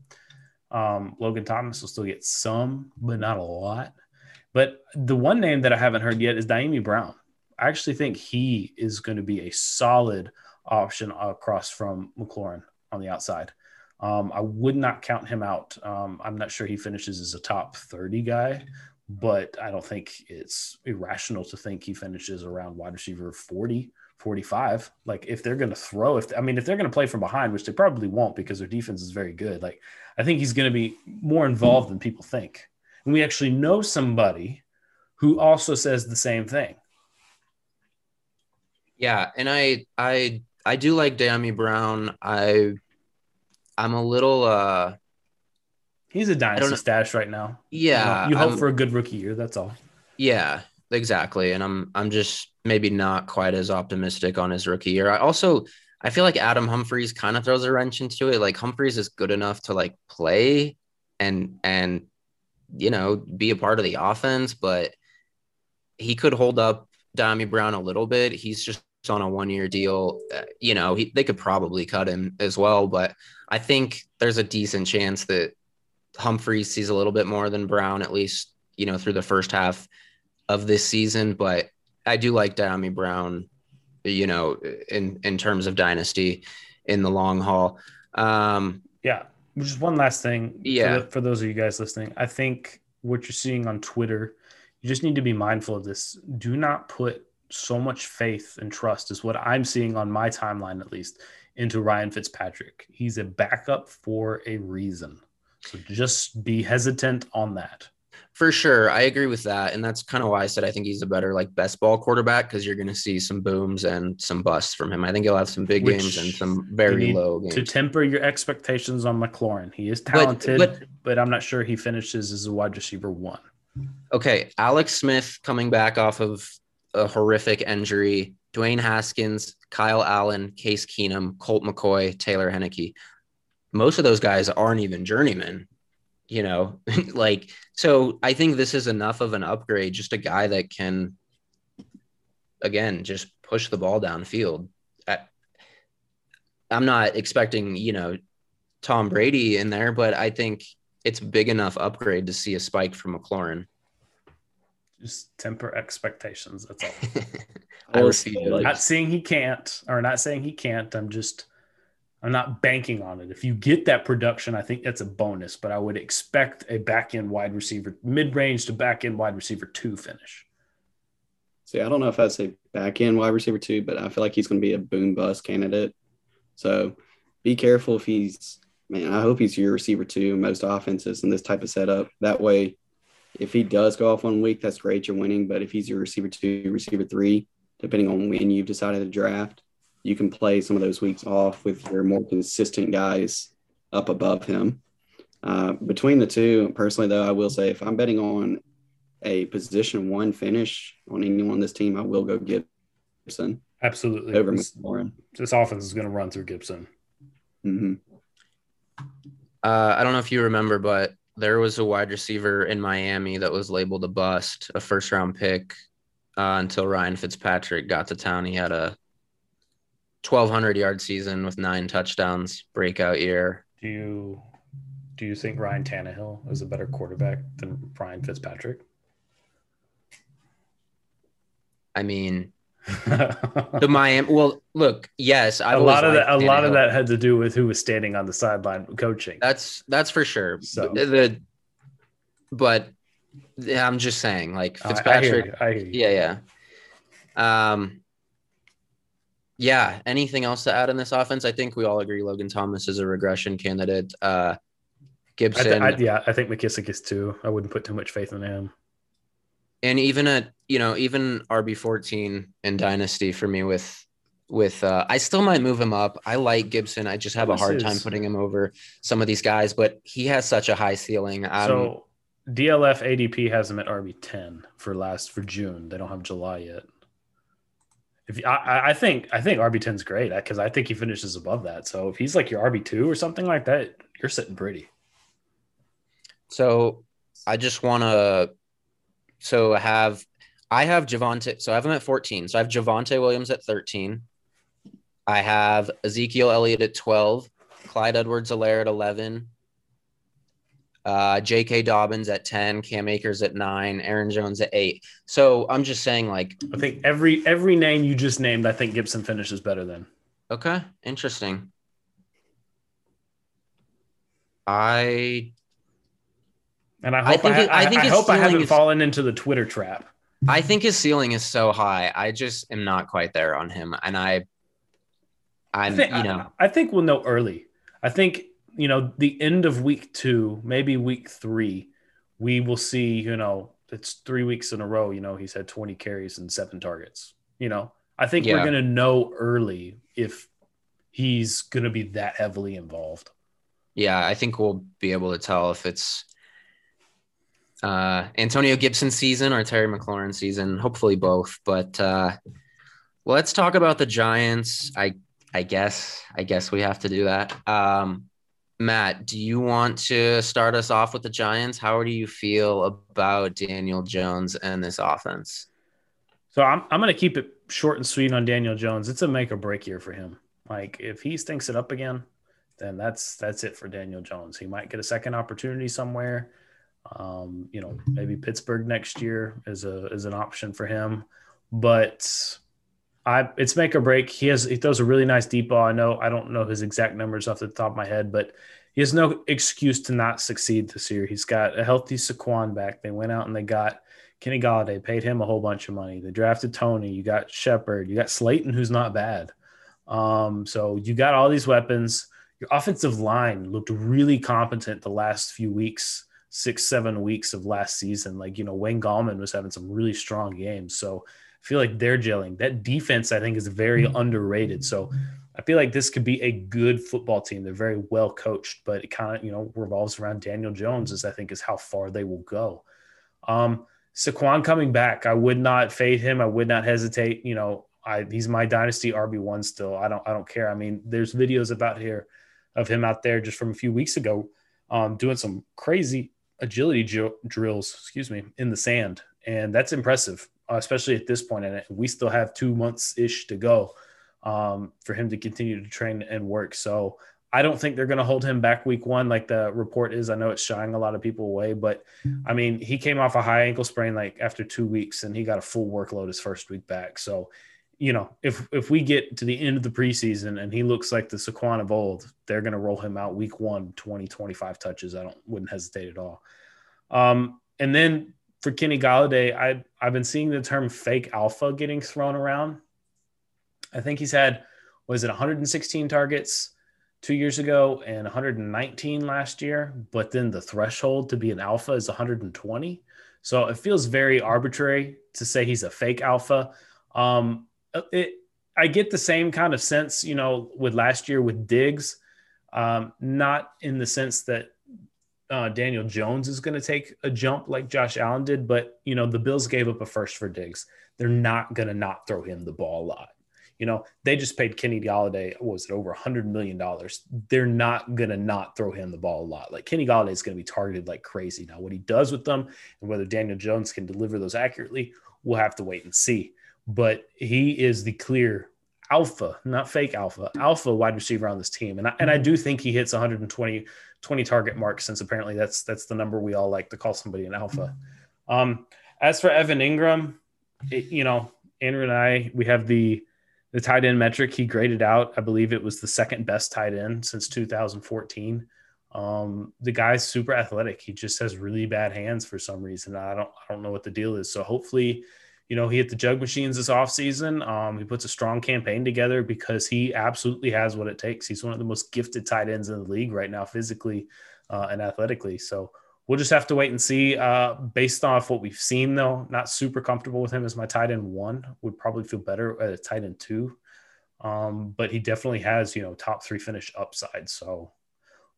Um, Logan Thomas will still get some, but not a lot. But the one name that I haven't heard yet is Dyami Brown. I actually think he is going to be a solid option across from McLaurin on the outside. Um, I would not count him out. Um, I'm not sure he finishes as a top thirty guy, but I don't think it's irrational to think he finishes around wide receiver forty, forty-five. Like, if they're going to throw, if I mean, if they're going to play from behind, which they probably won't because their defense is very good, like, I think he's going to be more involved than people think. And we actually know somebody who also says the same thing. Yeah, and I I I do like Dyami Brown. I I'm a little uh he's a dynasty stash right now. Yeah. You hope I'm, for a good rookie year. That's all. Yeah, exactly. And I'm, I'm just maybe not quite as optimistic on his rookie year. I also, I feel like Adam Humphries kind of throws a wrench into it. Like, Humphries is good enough to like play and, and, you know, be a part of the offense, but he could hold up Dyami Brown a little bit. He's just on a one-year deal. Uh, you know, he, they could probably cut him as well, but I think there's a decent chance that Humphries sees a little bit more than Brown, at least, you know, through the first half of this season. But I do like Dyami Brown, you know, in, in terms of dynasty in the long haul. Um, yeah. Just one last thing. Yeah. For, the, for those of you guys listening, I think what you're seeing on Twitter, you just need to be mindful of this. Do not put so much faith and trust, is what I'm seeing on my timeline, at least, into Ryan Fitzpatrick. He's a backup for a reason. So just be hesitant on that. For sure. I agree with that. And that's kind of why I said I think he's a better, like, best ball quarterback, because you're going to see some booms and some busts from him. I think he'll have some big Which games and some very low games. To temper your expectations on McLaurin. He is talented, but, but, but I'm not sure he finishes as a wide receiver one. Okay. Alex Smith coming back off of a horrific injury. Dwayne Haskins, Kyle Allen, Case Keenum, Colt McCoy, Taylor Henneke. Most of those guys aren't even journeymen, you know, like, so I think this is enough of an upgrade, just a guy that can, again, just push the ball downfield. I, I'm not expecting, you know, Tom Brady in there, but I think it's big enough upgrade to see a spike from McLaurin. Just temper expectations. That's all. I refuse. Not saying he can't or not saying he can't. I'm just, I'm not banking on it. If you get that production, I think that's a bonus, but I would expect a back-end wide receiver, mid-range to back-end wide receiver two finish. See, I don't know if I'd say back-end wide receiver two, but I feel like he's going to be a boom-bust candidate. So be careful if he's – man, I hope he's your receiver two in most offenses in this type of setup. That way, if he does go off one week, that's great, you're winning. But if he's your receiver two, receiver three, depending on when you've decided to draft, you can play some of those weeks off with your more consistent guys up above him. Uh, between the two, personally, though, I will say if I'm betting on a position one finish on anyone on this team, I will go Gibson. Absolutely. Over McLaurin. This offense is going to run through Gibson. Mm-hmm. Uh, I don't know if you remember, but there was a wide receiver in Miami that was labeled a bust, a first-round pick, uh, until Ryan Fitzpatrick got to town. He had a twelve hundred yard season with nine touchdowns, breakout year. Do you do you think Ryan Tannehill is a better quarterback than Ryan Fitzpatrick? I mean, the Miami. Well, look, yes, I a lot of that. Tannehill. A lot of that had to do with who was standing on the sideline coaching. That's that's for sure. So. The, the, but I'm just saying, like Fitzpatrick. I, I hear you. I hear you. Yeah, yeah. Um. Yeah. Anything else to add in this offense? I think we all agree Logan Thomas is a regression candidate. Uh, Gibson. I th- I, yeah, I think McKissic is too. I wouldn't put too much faith in him. And even a you know even R B fourteen in Dynasty for me with with uh, I still might move him up. I like Gibson. I just have Thomas a hard is... time putting him over some of these guys, but he has such a high ceiling. I'm, so D L F A D P has him at R B ten for last for June. They don't have July yet. If I, I think I think R B ten is great because I think he finishes above that. So if he's like your R B two or something like that, you're sitting pretty. So I just want to so have I have Javonte. So I have him at fourteen. So I have Javonte Williams at thirteen. I have Ezekiel Elliott at twelve. Clyde Edwards-Helaire at eleven. Uh, J K. Dobbins at ten, Cam Akers at nine, Aaron Jones at eight. So I'm just saying, like, I think every every name you just named, I think Gibson finishes better than. Okay, interesting. I and I hope I, think I, it, I, I, think I hope I haven't is, fallen into the Twitter trap. I think his ceiling is so high. I just am not quite there on him, and I, I'm I think, you know I, I think we'll know early. I think. You know, the end of week two, maybe week three, we will see, you know, it's three weeks in a row, you know, he's had twenty carries and seven targets. You know, I think yeah. we're going to know early if he's going to be that heavily involved. Yeah, I think we'll be able to tell if it's uh, Antonio Gibson season or Terry McLaurin season, hopefully both. But uh, let's talk about the Giants. I, I guess, I guess we have to do that. Um, Matt, do you want to start us off with the Giants? How do you feel about Daniel Jones and this offense? So I'm I'm going to keep it short and sweet on Daniel Jones. It's a make or break year for him. Like if he stinks it up again, then that's that's it for Daniel Jones. He might get a second opportunity somewhere. Um, you know, maybe Pittsburgh next year is a is an option for him. But I it's make or break. He has he throws a really nice deep ball. I know I don't know his exact numbers off the top of my head, but he has no excuse to not succeed this year. He's got a healthy Saquon back. They went out and they got Kenny Golladay, paid him a whole bunch of money. They drafted Toney. You got Shepard. You got Slayton, who's not bad. Um, so you got all these weapons. Your offensive line looked really competent the last few weeks. Six, seven weeks of last season. Like, you know, Wayne Gallman was having some really strong games. So I feel like they're gelling. That defense, I think, is very underrated. So I feel like this could be a good football team. They're very well coached, but it kind of, you know, revolves around Daniel Jones is, I think, is how far they will go. Um, Saquon coming back. I would not fade him. I would not hesitate. You know, I, he's my dynasty R B one still. I don't, I don't care. I mean, there's videos about here of him out there just from a few weeks ago um, doing some crazy agility dr- drills, excuse me, in the sand. And that's impressive. Uh, especially at this point in it, we still have two months-ish to go um, for him to continue to train and work. So I don't think they're going to hold him back week one like the report is. I know it's shying a lot of people away, but, I mean, he came off a high ankle sprain like after two weeks, and he got a full workload his first week back. So, you know, if if we get to the end of the preseason and he looks like the Saquon of old, they're going to roll him out week one, twenty, twenty-five touches. I don't wouldn't hesitate at all. Um, and then – for Kenny Golladay, I, I've been seeing the term fake alpha getting thrown around. I think he's had, was it one hundred sixteen targets two years ago and one hundred nineteen last year, but then the threshold to be an alpha is one hundred twenty. So it feels very arbitrary to say he's a fake alpha. Um, it, I get the same kind of sense, you know, with last year with Diggs, um, not in the sense that Uh, Daniel Jones is going to take a jump like Josh Allen did, but, you know, the Bills gave up a first for Diggs. They're not going to not throw him the ball a lot. You know, they just paid Kenny Golladay, what was it, over one hundred million dollars. They're not going to not throw him the ball a lot. Like, Kenny Golladay is going to be targeted like crazy. Now, what he does with them and whether Daniel Jones can deliver those accurately, we'll have to wait and see. But he is the clear alpha, not fake alpha, alpha wide receiver on this team. And I, and I do think he hits one hundred twenty target mark, since apparently that's, that's the number we all like to call somebody an alpha. Um, as for Evan Engram, it, you know, Andrew and I, we have the, the tight end metric. He graded out, I believe it was the second best tight end since two thousand fourteen. Um, the guy's super athletic. He just has really bad hands for some reason. I don't, I don't know what the deal is. So hopefully, you know, he hit the jug machines this offseason. Um, he puts a strong campaign together, because he absolutely has what it takes. He's one of the most gifted tight ends in the league right now, physically uh, and athletically. So we'll just have to wait and see. Uh, based off what we've seen, though, not super comfortable with him as my tight end one. Would probably feel better at a tight end two. Um, but he definitely has, you know, top three finish upside. So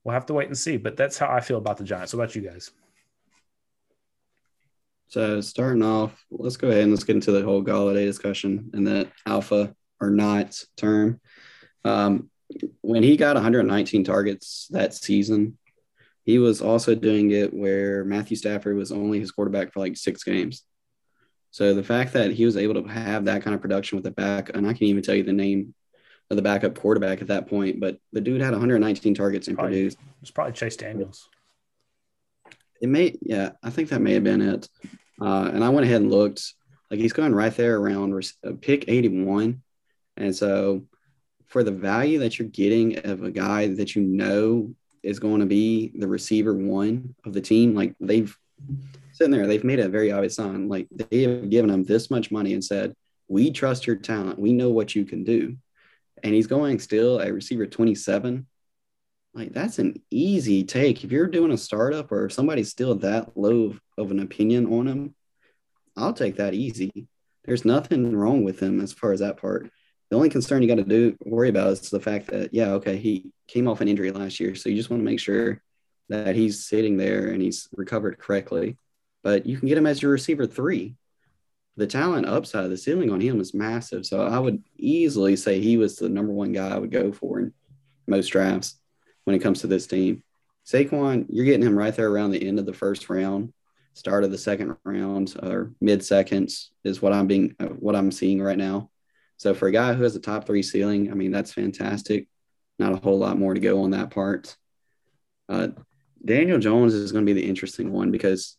we'll have to wait and see. But that's how I feel about the Giants. What about you guys? So starting off, let's go ahead and let's get into the whole Galladay discussion and that alpha or not term. Um, when he got one hundred nineteen targets that season, he was also doing it where Matthew Stafford was only his quarterback for like six games. So the fact that he was able to have that kind of production with the back, and I can even tell you the name of the backup quarterback at that point, but the dude had one hundred nineteen targets and probably produced. It was probably Chase Daniels. It may, yeah, I think that may have been it. Uh, and I went ahead and looked. Like, he's going right there around pick eighty-one. And so for the value that you're getting of a guy that you know is going to be the receiver one of the team, like, they've sitting there, they've made a very obvious sign. Like, they have given him this much money and said, we trust your talent. We know what you can do. And he's going still at receiver twenty-seven. Like, that's an easy take. If you're doing a startup or if somebody's still that low of an opinion on him, I'll take that easy. There's nothing wrong with him as far as that part. The only concern you got to do worry about is the fact that, yeah, okay, he came off an injury last year, so you just want to make sure that he's sitting there and he's recovered correctly. But you can get him as your receiver three. The talent upside, the ceiling on him is massive. So I would easily say he was the number one guy I would go for in most drafts when it comes to this team. Saquon, you're getting him right there around the end of the first round, start of the second round, or mid seconds is what I'm being, what I'm seeing right now. So for a guy who has a top three ceiling, I mean, that's fantastic. Not a whole lot more to go on that part. Uh, Daniel Jones is going to be the interesting one, because,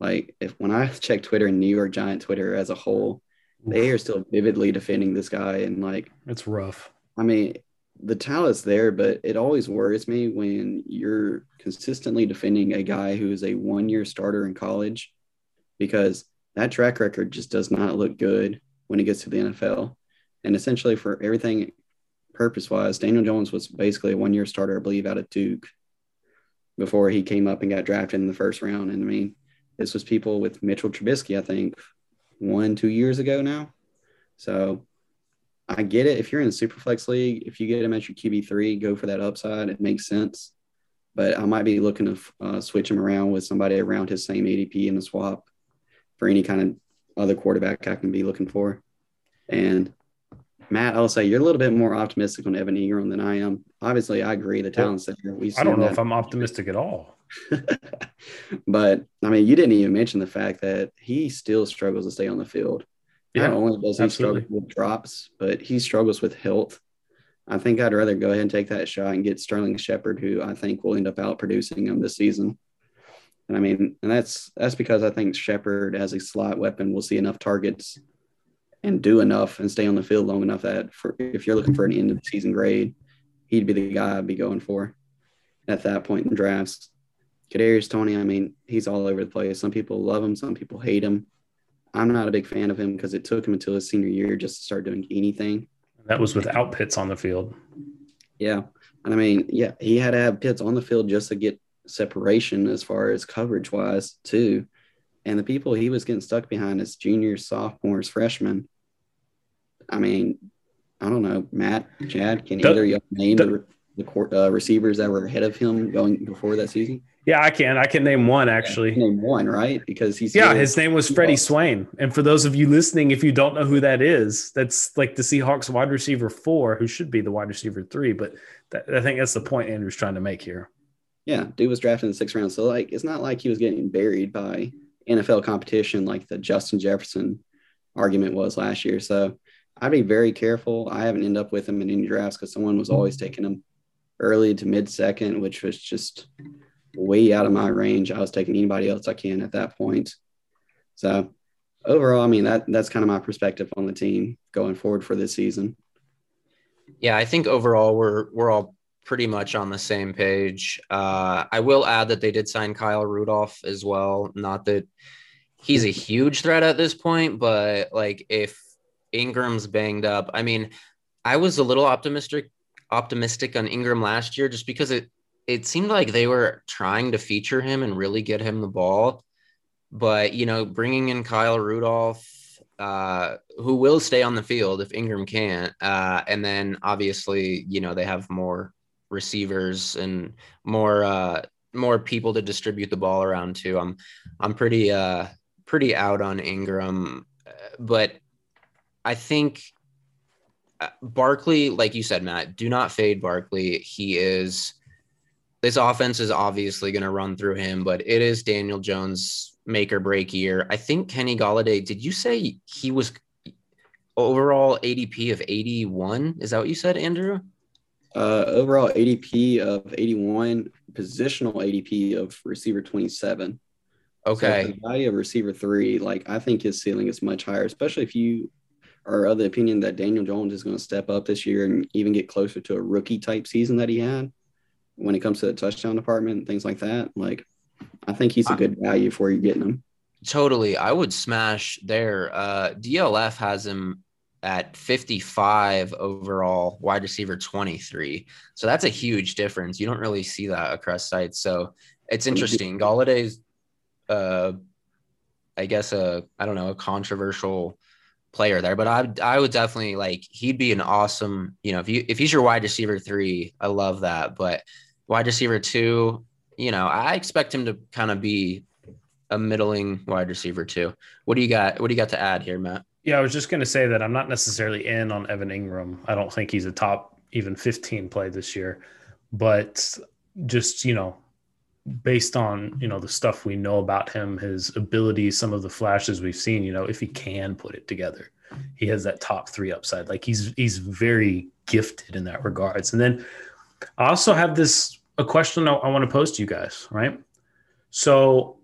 like, if when I check Twitter and New York Giant Twitter as a whole, they are still vividly defending this guy, and like, it's rough. I mean, the talent's there, but it always worries me when you're consistently defending a guy who is a one-year starter in college, because that track record just does not look good when it gets to the N F L. And essentially, for everything purpose-wise, Daniel Jones was basically a one-year starter, I believe, out of Duke before he came up and got drafted in the first round. And, I mean, this was people with Mitchell Trubisky, I think, one, two years ago now. So – I get it. If you're in a Superflex league, if you get him at your Q B three, go for that upside. It makes sense. But I might be looking to uh, switch him around with somebody around his same A D P in the swap for any kind of other quarterback I can be looking for. And, Matt, I'll say you're a little bit more optimistic on Evan Engram than I am. Obviously, I agree. The talent's there. We've seen I don't know that. If I'm optimistic at all. But, I mean, you didn't even mention the fact that he still struggles to stay on the field. Not only does he absolutely struggle with drops, but he struggles with health. I think I'd rather go ahead and take that shot and get Sterling Shepard, who I think will end up outproducing him this season. And I mean, and that's that's because I think Shepard, as a slot weapon, will see enough targets and do enough and stay on the field long enough that for if you're looking for an end of the season grade, he'd be the guy I'd be going for at that point in drafts. Kadarius Toney, I mean, he's all over the place. Some people love him, some people hate him. I'm not a big fan of him because it took him until his senior year just to start doing anything. That was without Pitts on the field. Yeah. And I mean, yeah, he had to have Pitts on the field just to get separation as far as coverage wise too. And the people he was getting stuck behind as juniors, sophomores, freshmen. I mean, I don't know, Matt, Chad, can the, either y'all name the, the, the court, uh, receivers that were ahead of him going before that season? Yeah, I can. I can name one, actually. Yeah, name one, right? Because he's yeah, his name was Freddie Swain. And for those of you listening, if you don't know who that is, that's like the Seahawks wide receiver four, who should be the wide receiver three. But that, I think that's the point Andrew's trying to make here. Yeah, dude was drafted in the sixth round. So, like, it's not like he was getting buried by N F L competition like the Justin Jefferson argument was last year. So I'd be very careful. I haven't ended up with him in any drafts because someone was always taking him early to mid-second, which was just way out of my range. I was taking anybody else I can at that point. So overall, I mean, that that's kind of my perspective on the team going forward for this season. Yeah, I think overall we're we're all pretty much on the same page. Uh, I will add that they did sign Kyle Rudolph as well. Not that he's a huge threat at this point, but like if Ingram's banged up, I mean, I was a little optimistic optimistic on Ingram last year just because it it seemed like they were trying to feature him and really get him the ball. But, you know, bringing in Kyle Rudolph, uh, who will stay on the field if Ingram can't. Uh, and then obviously, you know, they have more receivers and more, uh, more people to distribute the ball around to. I'm, I'm pretty, uh, pretty out on Ingram, but I think Barkley, like you said, Matt, do not fade Barkley. He is, this offense is obviously going to run through him, but it is Daniel Jones' make or break year. I think Kenny Golladay, did you say he was overall A D P of eighty-one? Is that what you said, Andrew? Uh, overall A D P of eighty-one, positional A D P of receiver twenty-seven. Okay. So the value of receiver three, like I think his ceiling is much higher, especially if you are of the opinion that Daniel Jones is going to step up this year and even get closer to a rookie type season that he had when it comes to the touchdown department and things like that. Like, I think he's a good value for you getting him. Totally. I would smash there. Uh, D L F has him at fifty-five overall, wide receiver twenty-three. So that's a huge difference. You don't really see that across sites. So it's interesting. Galladay's, uh, I guess, a, I don't know, a controversial player there, but I I would definitely like, he'd be an awesome, you know, if you, if he's your wide receiver three, I love that, but wide receiver two, you know, I expect him to kind of be a middling wide receiver too. What do you got? What do you got to add here, Matt? Yeah, I was just going to say that I'm not necessarily in on Evan Engram. I don't think he's a top even fifteen play this year, but just, you know, based on, you know, the stuff we know about him, his abilities, some of the flashes we've seen, you know, if he can put it together, he has that top three upside. Like he's, he's very gifted in that regards. And then I also have this, a question I want to pose to you guys, right? So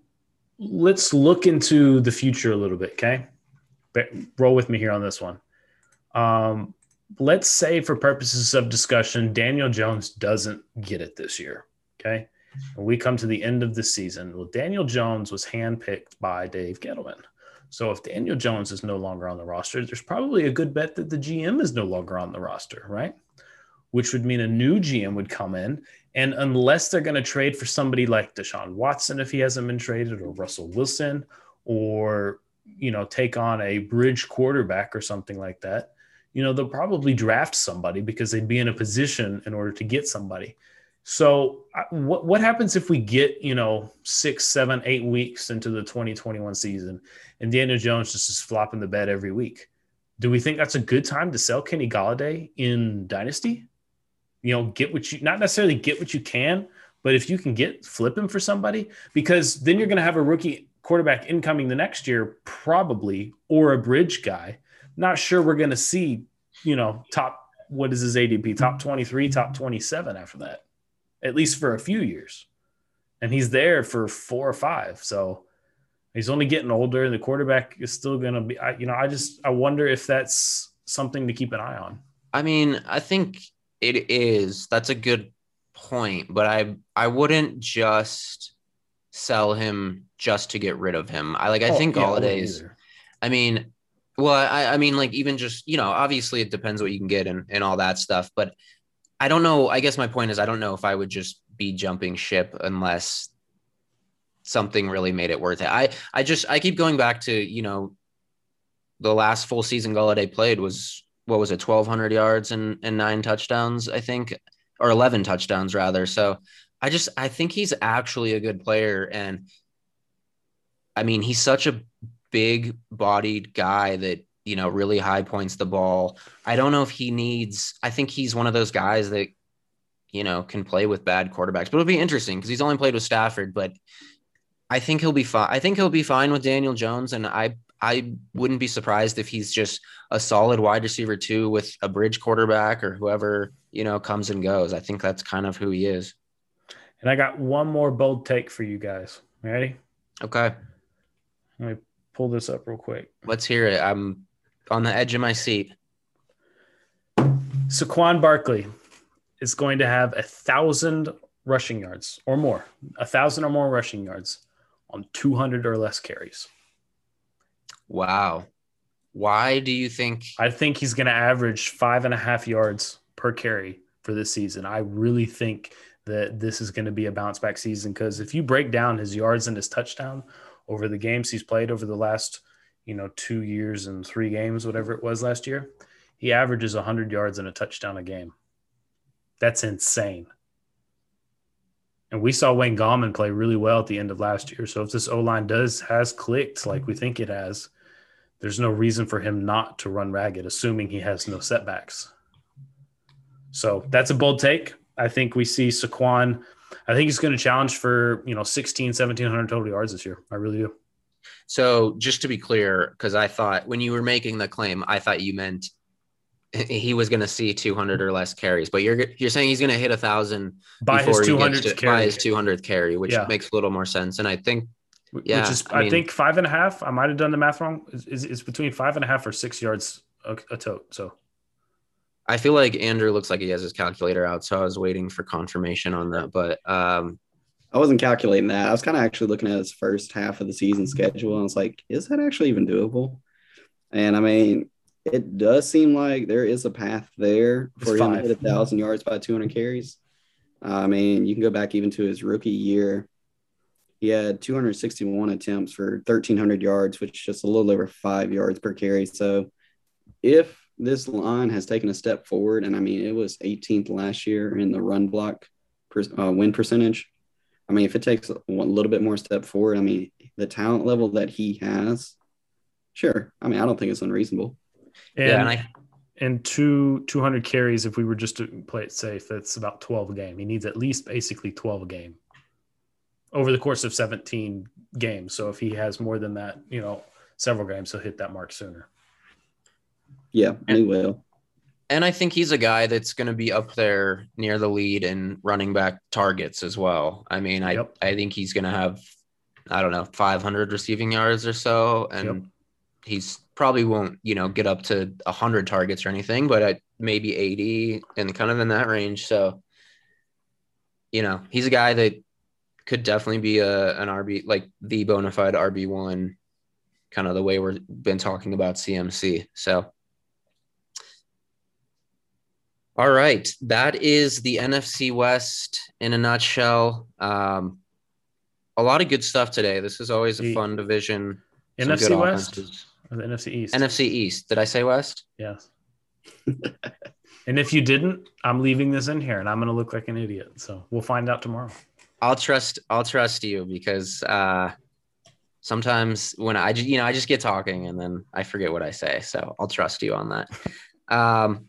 let's look into the future a little bit, okay? Roll with me here on this one. Um, let's say for purposes of discussion, Daniel Jones doesn't get it this year, okay? And we come to the end of the season. Well, Daniel Jones was handpicked by Dave Gettleman. So if Daniel Jones is no longer on the roster, there's probably a good bet that the G M is no longer on the roster, right? Which would mean a new G M would come in. And unless they're going to trade for somebody like Deshaun Watson, if he hasn't been traded, or Russell Wilson, or, you know, take on a bridge quarterback or something like that, you know, they'll probably draft somebody because they'd be in a position in order to get somebody. So what what happens if we get, you know, six, seven, eight weeks into the twenty twenty-one season and Daniel Jones just is flopping the bed every week? Do we think that's a good time to sell Kenny Golladay in Dynasty? You know, get what you, not necessarily get what you can, but if you can get, flip him for somebody, because then you're going to have a rookie quarterback incoming the next year, probably, or a bridge guy. Not sure we're going to see, you know, top, what is his A D P? Top twenty-three, top twenty-seven after that, at least for a few years. And he's there for four or five. So he's only getting older and the quarterback is still going to be, I, you know, I just, I wonder if that's something to keep an eye on. I mean, I think it is. That's a good point, but I I wouldn't just sell him just to get rid of him. I like I oh, think yeah, Galladay's. I mean, well, I I mean like even just, you know, obviously it depends what you can get and, and all that stuff, but I don't know. I guess my point is I don't know if I would just be jumping ship unless something really made it worth it. I I just I keep going back to, you know, the last full season Golladay played was, what was it, twelve hundred yards and, and nine touchdowns, I think, or eleven touchdowns rather. So I just, I think he's actually a good player. And I mean, he's such a big bodied guy that, you know, really high points the ball. I don't know if he needs, I think he's one of those guys that, you know, can play with bad quarterbacks, but it'll be interesting because he's only played with Stafford, but I think he'll be fine. I think he'll be fine with Daniel Jones. And I, I wouldn't be surprised if he's just a solid wide receiver too, with a bridge quarterback or whoever, you know, comes and goes. I think that's kind of who he is. And I got one more bold take for you guys. You ready? Okay. Let me pull this up real quick. Let's hear it. I'm on the edge of my seat. Saquon Barkley is going to have a thousand rushing yards or more, a thousand or more rushing yards on two hundred or less carries. Wow. Why do you think? I think he's going to average five and a half yards per carry for this season. I really think that this is going to be a bounce back season, because if you break down his yards and his touchdown over the games he's played over the last, you know, two years and three games, whatever it was last year, he averages one hundred yards and a touchdown a game. That's insane. And we saw Wayne Gallman play really well at the end of last year. So if this O-line does has clicked like we think it has, there's no reason for him not to run ragged, assuming he has no setbacks. So that's a bold take. I think we see Saquon. I think he's going to challenge for, you know, sixteen, seventeen hundred total yards this year. I really do. So just to be clear, because I thought when you were making the claim, I thought you meant he was going to see two hundred or less carries, but you're you're saying he's going to hit a thousand by his two hundredth carry. By his two hundredth carry, which yeah. makes a little more sense. And I think Yeah, Which is, I, I mean, think five and a half. I might have done the math wrong. It's, it's between five and a half or six yards a, a tote. So I feel like Andrew looks like he has his calculator out. So I was waiting for confirmation on that. But um, I wasn't calculating that. I was kind of actually looking at his first half of the season schedule. And I was like, is that actually even doable? And I mean, it does seem like there is a path there for him to hit a thousand yards by two hundred carries. I mean, you can go back even to his rookie year. He had two hundred sixty-one attempts for thirteen hundred yards, which is just a little over five yards per carry. So if this line has taken a step forward, and I mean, it was eighteenth last year in the run block per, uh, win percentage. I mean, if it takes a little bit more step forward, I mean, the talent level that he has, sure. I mean, I don't think it's unreasonable. And, yeah, and, I, and two, two hundred carries, if we were just to play it safe, that's about twelve a game. He needs at least basically twelve a game over the course of seventeen games. So if he has more than that, you know, several games, he'll hit that mark sooner. Yeah, and, he will. And I think he's a guy that's going to be up there near the lead in running back targets as well. I mean, I, yep. I think he's going to have, I don't know, five hundred receiving yards or so. And yep. he's probably won't, you know, get up to one hundred targets or anything, but I, maybe eighty and kind of in that range. So, you know, he's a guy that could definitely be a an R B, like the bona fide R B one, kind of the way we've been talking about C M C. So, all right, that is the N F C West in a nutshell. Um, a lot of good stuff today. This is always a fun division. N F C West or the N F C East? N F C East. Did I say West? Yes. And if you didn't, I'm leaving this in here, and I'm going to look like an idiot. So we'll find out tomorrow. I'll trust I'll trust you because uh, sometimes when I you know I just get talking and then I forget what I say, so I'll trust you on that. Um,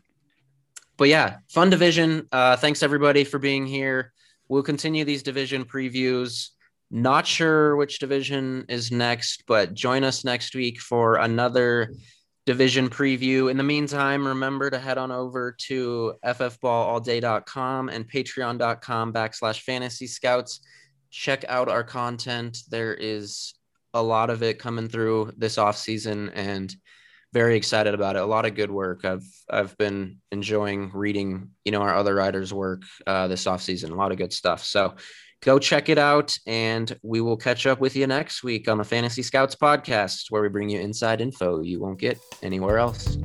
but yeah, fun division. Uh, thanks everybody for being here. We'll continue these division previews. Not sure which division is next, but join us next week for another division preview. In the meantime, remember to head on over to f f ball all day dot com and patreon.com backslash fantasy scouts. Check out our content. There is a lot of it coming through this offseason and very excited about it. A lot of good work. I've I've been enjoying reading, you know, our other writers' work uh, this offseason. A lot of good stuff. So go check it out, and we will catch up with you next week on the Fantasy Scouts podcast, where we bring you inside info you won't get anywhere else.